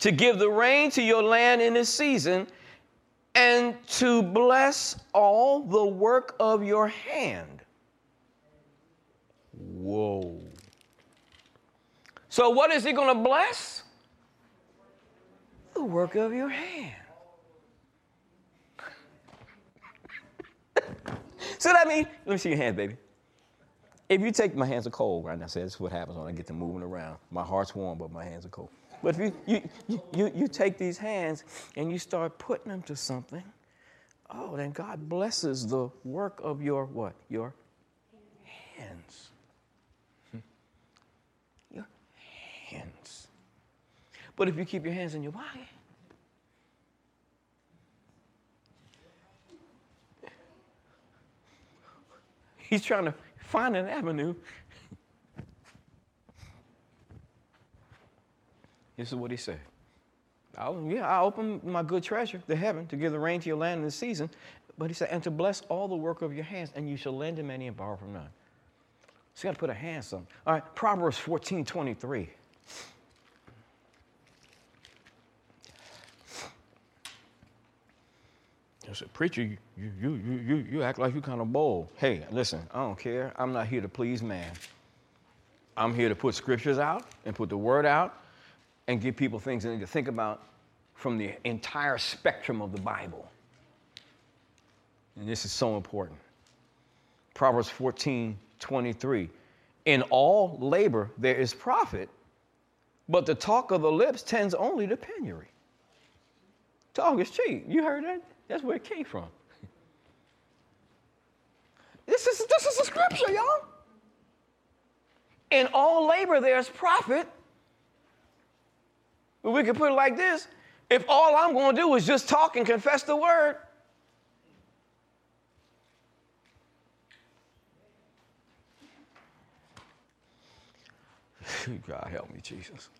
to give the rain to your land in its season, and to bless all the work of your hand. Whoa. So what is he going to bless? The work of your hand. So that means, let me see your hands, baby. If you take, my hands are cold right now. So that's what happens when I get to moving around. My heart's warm, but my hands are cold. But if you take these hands and you start putting them to something, oh, then God blesses the work of your what? Your hands. Your hands. But if you keep your hands in your pocket, he's trying to find an avenue. This is what he said. I open my good treasure, the heaven, to give the rain to your land in the season. But he said, and to bless all the work of your hands, and you shall lend to many and borrow from none. So you got to put a hand something. All right, Proverbs 14:23. I said, preacher, you act like you kind of bold. Hey, listen, I don't care. I'm not here to please man. I'm here to put scriptures out and put the word out and give people things they need to think about from the entire spectrum of the Bible. And this is so important. Proverbs 14:23. In all labor there is profit, but the talk of the lips tends only to penury. Talk is cheap. You heard that? That's where it came from. This is a scripture, y'all. In all labor, there's profit. But we could put it like this. If all I'm going to do is just talk and confess the word, God help me, Jesus.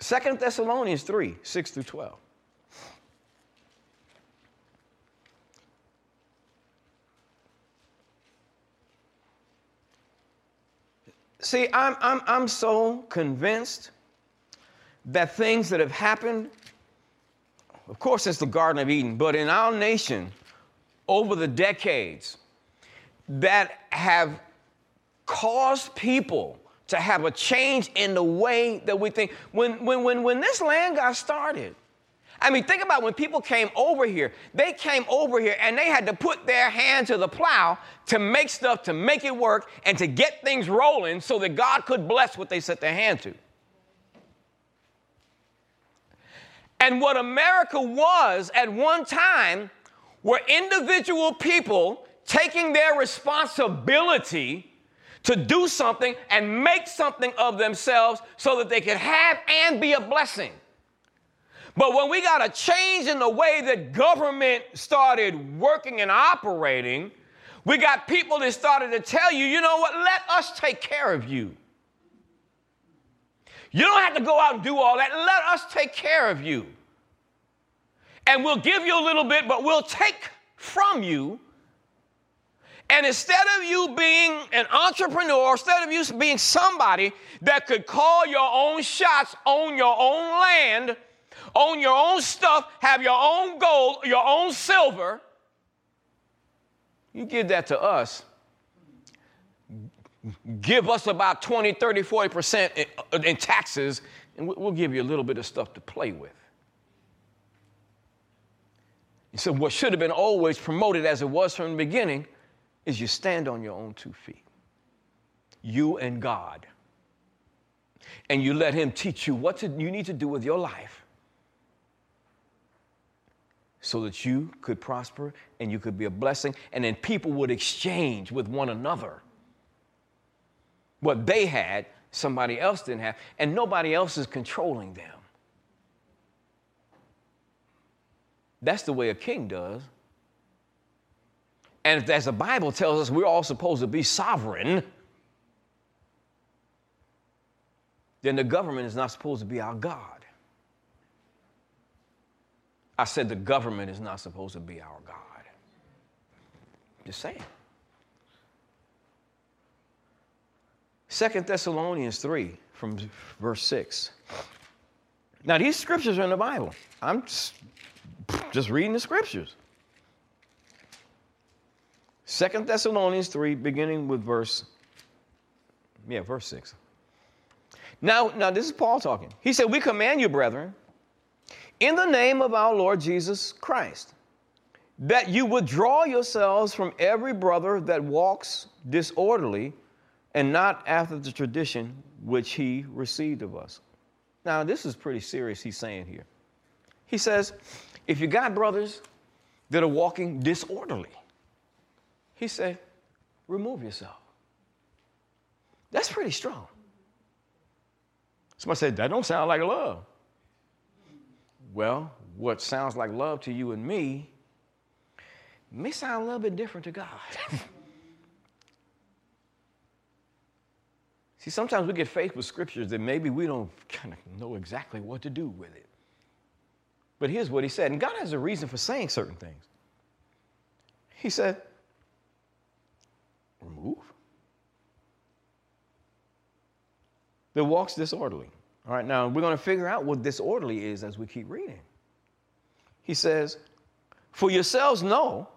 2 Thessalonians 3:6-12. See, I'm so convinced that things that have happened Of course, it's the Garden of Eden. But in our nation, over the decades that have caused people to have a change in the way that we think. When this land got started, I mean, think about when people came over here. They came over here and they had to put their hand to the plow to make stuff, to make it work, and to get things rolling so that God could bless what they set their hand to. And what America was at one time were individual people taking their responsibility to do something and make something of themselves so that they could have and be a blessing. But when we got a change in the way that government started working and operating, we got people that started to tell you, you know what, let us take care of you. You don't have to go out and do all that. Let us take care of you. And we'll give you a little bit, but we'll take from you. And instead of you being an entrepreneur, instead of you being somebody that could call your own shots on your own land, own your own stuff, have your own gold, your own silver, you give that to us. Give us about 20, 30, 40% in taxes, and we'll give you a little bit of stuff to play with. And so what should have been always promoted as it was from the beginning is you stand on your own two feet, you and God, and you let him teach you what you need to do with your life so that you could prosper and you could be a blessing, and then people would exchange with one another what they had, somebody else didn't have, and nobody else is controlling them. That's the way a king does. And as the Bible tells us, we're all supposed to be sovereign, then the government is not supposed to be our God. I said the government is not supposed to be our God. Just saying. 2 Thessalonians 3 from verse 6. Now, these scriptures are in the Bible. I'm just reading the scriptures. 2 Thessalonians 3, beginning with verse 6. Now, this is Paul talking. He said, we command you, brethren, in the name of our Lord Jesus Christ, that you withdraw yourselves from every brother that walks disorderly and not after the tradition which he received of us. Now, this is pretty serious he's saying here. He says, if you got brothers that are walking disorderly, he said, remove yourself. That's pretty strong. Somebody said, that don't sound like love. Well, what sounds like love to you and me may sound a little bit different to God. See, sometimes we get faced with scriptures that maybe we don't kind of know exactly what to do with it. But here's what he said, and God has a reason for saying certain things. He said, remove. That walks disorderly. All right, now we're going to figure out what disorderly is as we keep reading. He says, for yourselves know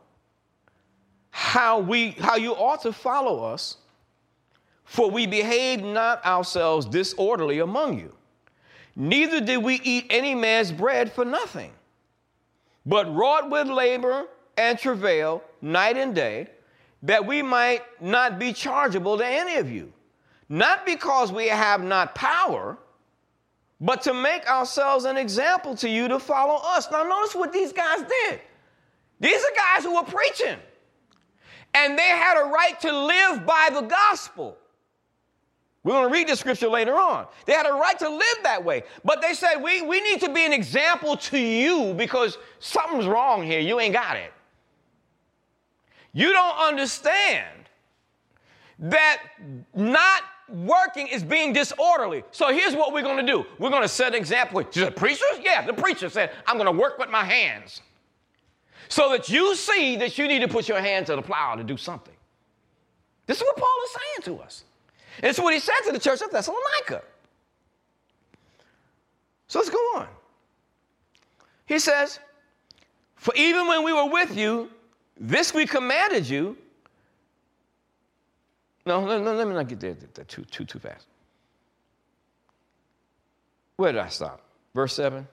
how you ought to follow us, for we behaved not ourselves disorderly among you. Neither did we eat any man's bread for nothing, but wrought with labor and travail night and day, that we might not be chargeable to any of you. Not because we have not power, but to make ourselves an example to you to follow us. Now, notice what these guys did. These are guys who were preaching, and they had a right to live by the gospel. We're going to read the scripture later on. They had a right to live that way, but they said, we need to be an example to you because something's wrong here. You ain't got it. You don't understand that not working is being disorderly. So here's what we're going to do. We're going to set an example. She said, preachers? Yeah, the preacher said, I'm going to work with my hands so that you see that you need to put your hand to the plow to do something. This is what Paul is saying to us. And it's what he said to the church of Thessalonica. So let's go on. He says, for even when we were with you, this we commanded you. No, let me not get there too fast. Where did I stop? Verse 7?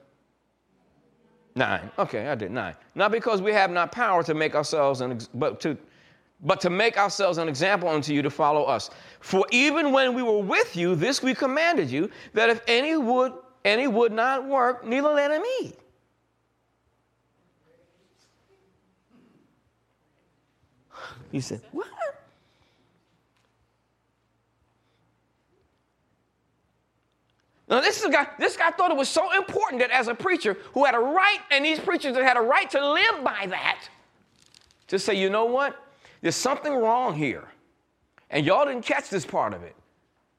9. Okay, I did 9. Not because we have not power to make ourselves, but to make ourselves an example unto you to follow us. For even when we were with you, this we commanded you, that if any would not work, neither let him eat. He said, what? Now, this guy thought it was so important that as a preacher who had a right, and these preachers that had a right to live by that, to say, you know what? There's something wrong here, and y'all didn't catch this part of it.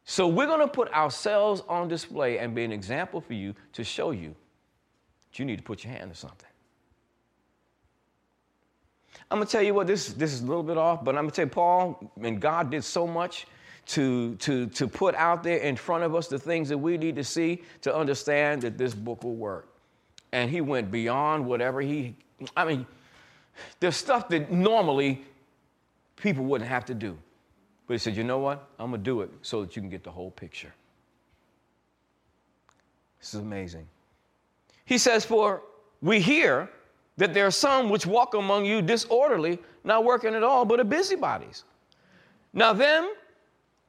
So we're going to put ourselves on display and be an example for you to show you that you need to put your hand to something. I'm going to tell you what, this is a little bit off, but I'm going to tell you, Paul and God did so much to put out there in front of us the things that we need to see to understand that this book will work. And he went beyond whatever there's stuff that normally people wouldn't have to do. But he said, you know what? I'm going to do it so that you can get the whole picture. This is amazing. He says, for we hear that there are some which walk among you disorderly, not working at all, but are busybodies. Now them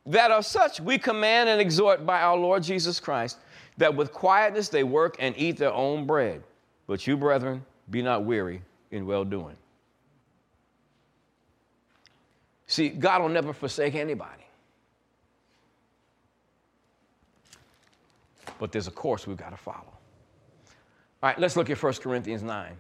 that are such we command and exhort by our Lord Jesus Christ, that with quietness they work and eat their own bread. But you, brethren, be not weary in well-doing. See, God will never forsake anybody. But there's a course we've got to follow. All right, let's look at 1 Corinthians 9.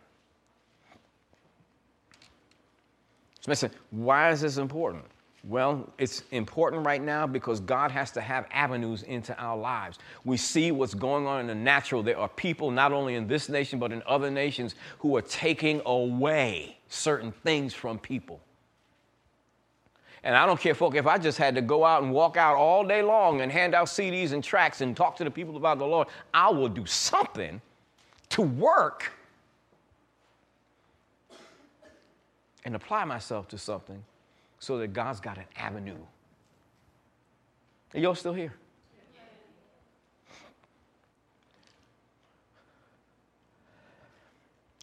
Somebody said, why is this important? Well, it's important right now because God has to have avenues into our lives. We see what's going on in the natural. There are people not only in this nation but in other nations who are taking away certain things from people. And I don't care, folk, if I just had to go out and walk out all day long and hand out CDs and tracts and talk to the people about the Lord, I will do something to work and apply myself to something so that God's got an avenue. Are y'all still here?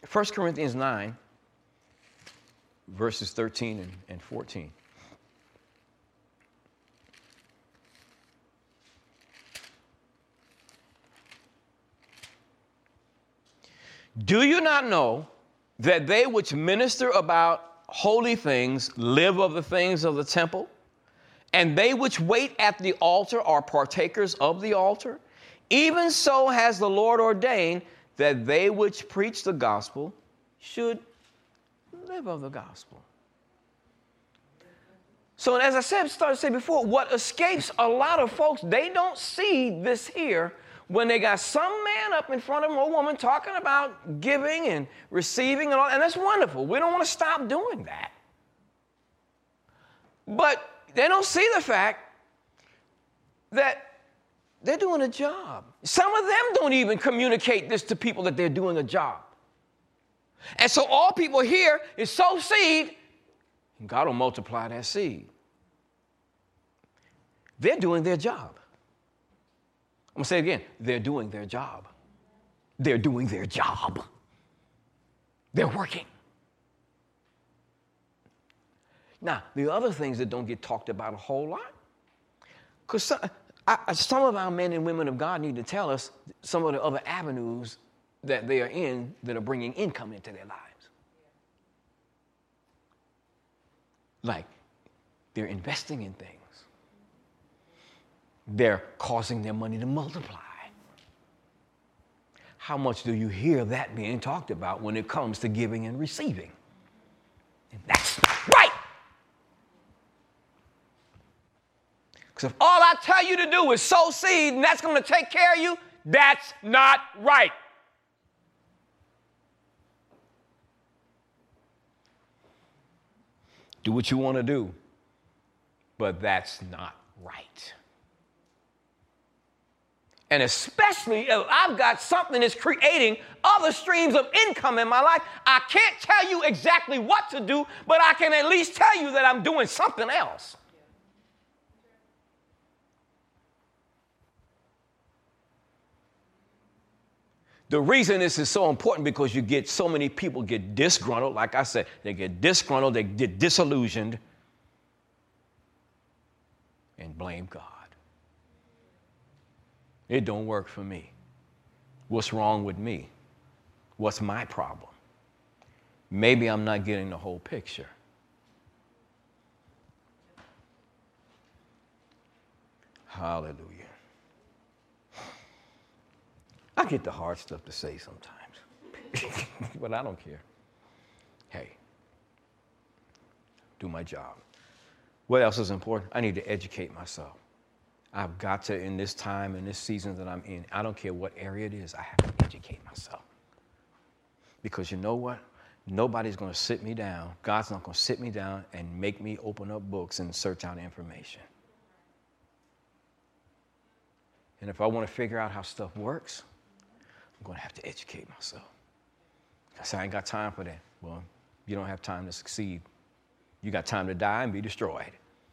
Yeah. 1 Corinthians 9, verses 13 and 14. Do you not know that they which minister about holy things live of the things of the temple, and they which wait at the altar are partakers of the altar? Even so has the Lord ordained that they which preach the gospel should live of the gospel. So as I said, started to say before, what escapes a lot of folks, they don't see this here. When they got some man up in front of them or woman talking about giving and receiving and all, and that's wonderful. We don't want to stop doing that. But they don't see the fact that they're doing a job. Some of them don't even communicate this to people that they're doing a job. And so all people hear is sow seed, and God will multiply that seed. They're doing their job. I'm going to say it again. They're doing their job. They're doing their job. They're working. Now, the other things that don't get talked about a whole lot, because some of our men and women of God need to tell us some of the other avenues that they are in that are bringing income into their lives. Like, they're investing in things. They're causing their money to multiply. How much do you hear that being talked about when it comes to giving and receiving? And that's not right. Because if all I tell you to do is sow seed and that's going to take care of you, that's not right. Do what you want to do, but that's not right. And especially if I've got something that's creating other streams of income in my life, I can't tell you exactly what to do, but I can at least tell you that I'm doing something else. The reason this is so important because you get so many people get disgruntled. Like I said, they get disgruntled, they get disillusioned, and blame God. It don't work for me. What's wrong with me? What's my problem? Maybe I'm not getting the whole picture. Hallelujah. I get the hard stuff to say sometimes, but I don't care. Hey, do my job. What else is important? I need to educate myself. I've got to, in this time, in this season that I'm in, I don't care what area it is, I have to educate myself. Because you know what? Nobody's going to sit me down. God's not going to sit me down and make me open up books and search out information. And if I want to figure out how stuff works, I'm going to have to educate myself. I say, I ain't got time for that. Well, you don't have time to succeed. You got time to die and be destroyed.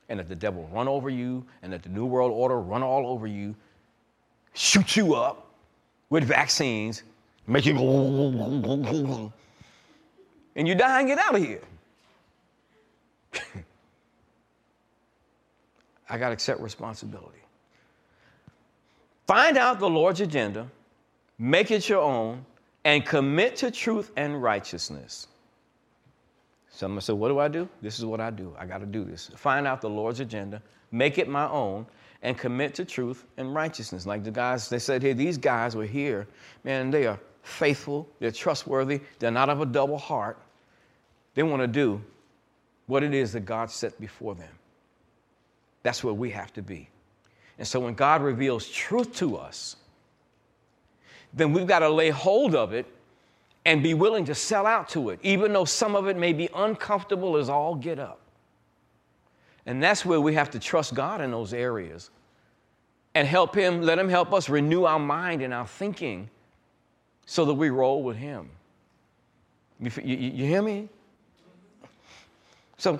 And let the devil run over you, and let the New World Order run all over you, shoot you up with vaccines, make you go, and you die and get out of here. I got to accept responsibility. Find out the Lord's agenda, make it your own, and commit to truth and righteousness. Someone said, what do I do? This is what I do. I got to do this. Find out the Lord's agenda, make it my own, and commit to truth and righteousness. Like the guys, they said, hey, these guys were here. Man, they are faithful. They're trustworthy. They're not of a double heart. They want to do what it is that God set before them. That's where we have to be. And so when God reveals truth to us, then we've got to lay hold of it and be willing to sell out to it, even though some of it may be uncomfortable as all get up. And that's where we have to trust God in those areas and help Him, let Him help us renew our mind and our thinking so that we roll with Him. You hear me? So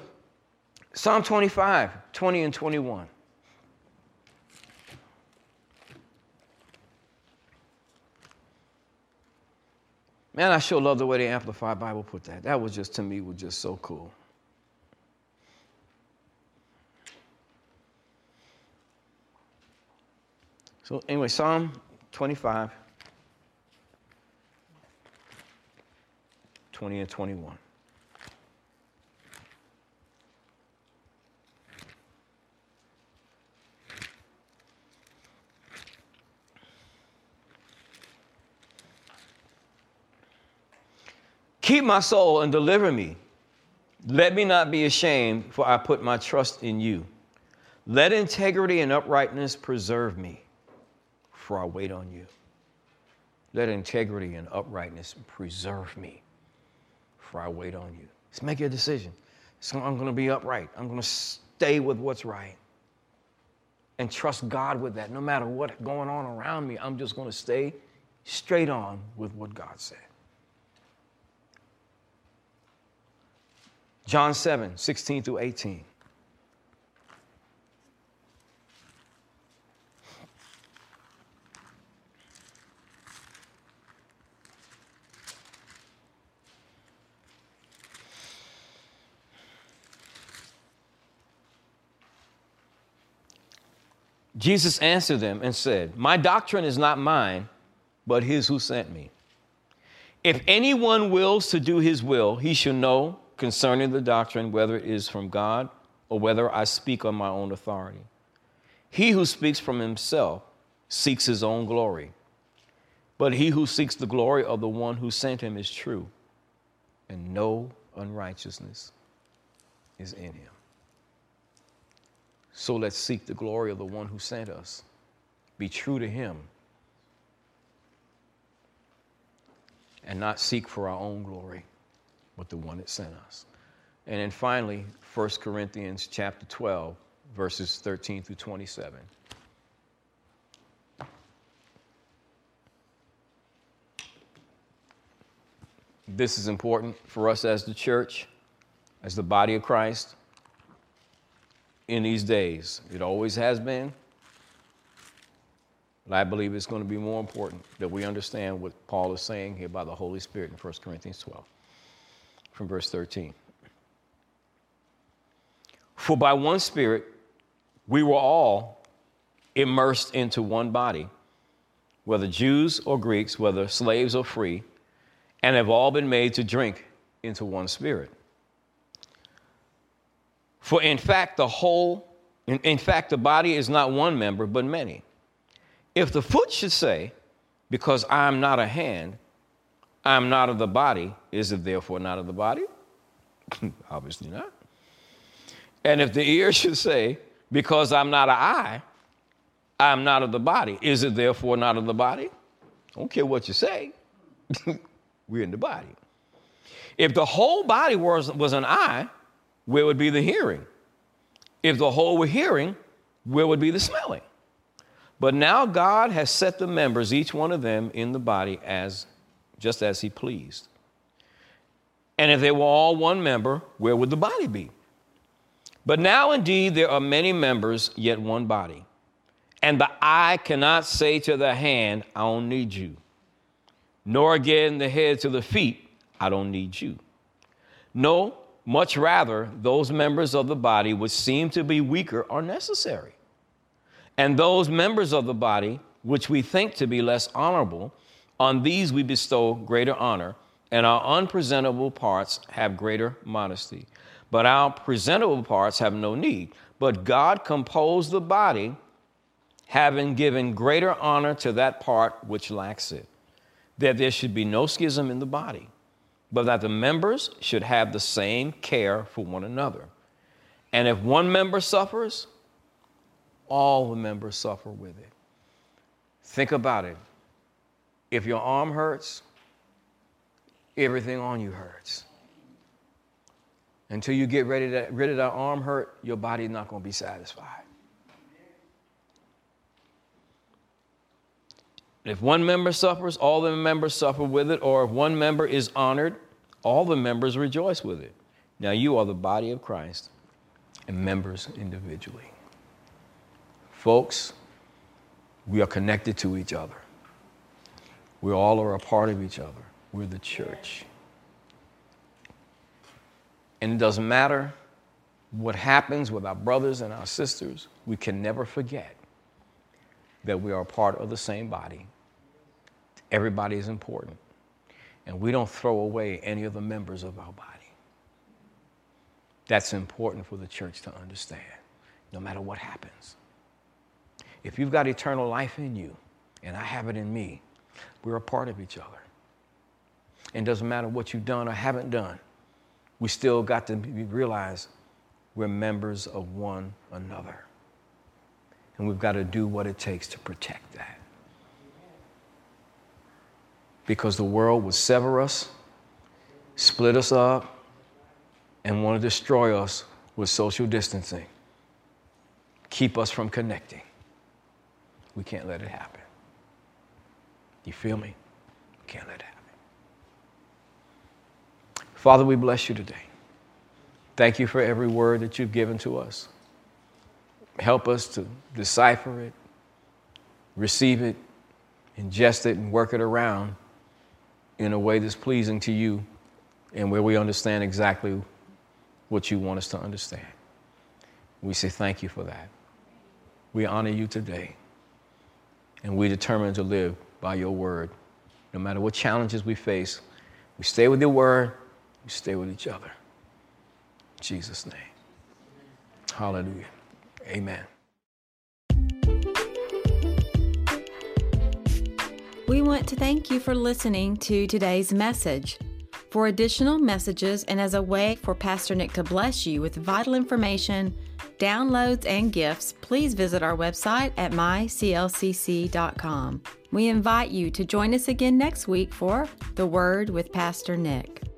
Psalm 25, 20 and 21. Man, I sure love the way the Amplified Bible put that. That was just, to me, was just so cool. So anyway, Psalm 25, 20 and 21. Keep my soul and deliver me. Let me not be ashamed, for I put my trust in you. Let integrity and uprightness preserve me, for I wait on you. Let integrity and uprightness preserve me, for I wait on you. Let's make a decision. So I'm going to be upright. I'm going to stay with what's right and trust God with that. No matter what's going on around me, I'm just going to stay straight on with what God said. John 7, 16 through 18. Jesus answered them and said, my doctrine is not mine, but His who sent me. If anyone wills to do His will, he shall know concerning the doctrine, whether it is from God or whether I speak on my own authority. He who speaks from himself seeks his own glory, but he who seeks the glory of the one who sent him is true, and no unrighteousness is in him. So let's seek the glory of the one who sent us. Be true to Him and not seek for our own glory, but the one that sent us. And then finally, 1 Corinthians chapter 12, verses 13 through 27. This is important for us as the church, as the body of Christ in these days. It always has been, but I believe it's going to be more important that we understand what Paul is saying here by the Holy Spirit in 1 Corinthians 12, from verse 13. For by one Spirit we were all immersed into one body, whether Jews or Greeks, whether slaves or free, and have all been made to drink into one Spirit. For in fact, the body is not one member, but many. If the foot should say, because I am not a hand, I am not of the body, is it therefore not of the body? Obviously not. And if the ear should say, because I'm not an eye, I am not of the body, is it therefore not of the body? I don't care what you say. We're in the body. If the whole body was an eye, where would be the hearing? If the whole were hearing, where would be the smelling? But now God has set the members, each one of them, in the body just as he pleased. And if they were all one member, where would the body be? But now indeed there are many members, yet one body. And the eye cannot say to the hand, I don't need you. Nor again the head to the feet, I don't need you. No, much rather, those members of the body which seem to be weaker are necessary. And those members of the body which we think to be less honorable, on these we bestow greater honor, and our unpresentable parts have greater modesty. But our presentable parts have no need. But God composed the body, having given greater honor to that part which lacks it, that there should be no schism in the body, but that the members should have the same care for one another. And if one member suffers, all the members suffer with it. Think about it. If your arm hurts, everything on you hurts. Until you get rid of that arm hurt, your body's not going to be satisfied. If one member suffers, all the members suffer with it. Or if one member is honored, all the members rejoice with it. Now you are the body of Christ and members individually. Folks, we are connected to each other. We all are a part of each other. We're the church. And it doesn't matter what happens with our brothers and our sisters, we can never forget that we are a part of the same body. Everybody is important. And we don't throw away any of the members of our body. That's important for the church to understand, no matter what happens. If you've got eternal life in you, and I have it in me, we're a part of each other. And it doesn't matter what you've done or haven't done, we still got to realize we're members of one another. And we've got to do what it takes to protect that. Because the world will sever us, split us up, and want to destroy us with social distancing. Keep us from connecting. We can't let it happen. You feel me? We can't let it happen. Father, we bless you today. Thank you for every word that you've given to us. Help us to decipher it, receive it, ingest it, and work it around in a way that's pleasing to you and where we understand exactly what you want us to understand. We say thank you for that. We honor you today, and we determine to live by your word. No matter what challenges we face, we stay with your word, we stay with each other. In Jesus' name. Hallelujah. Amen. We want to thank you for listening to today's message. For additional messages and as a way for Pastor Nick to bless you with vital information, downloads, and gifts, please visit our website at myclcc.com. We invite you to join us again next week for The Word with Pastor Nick.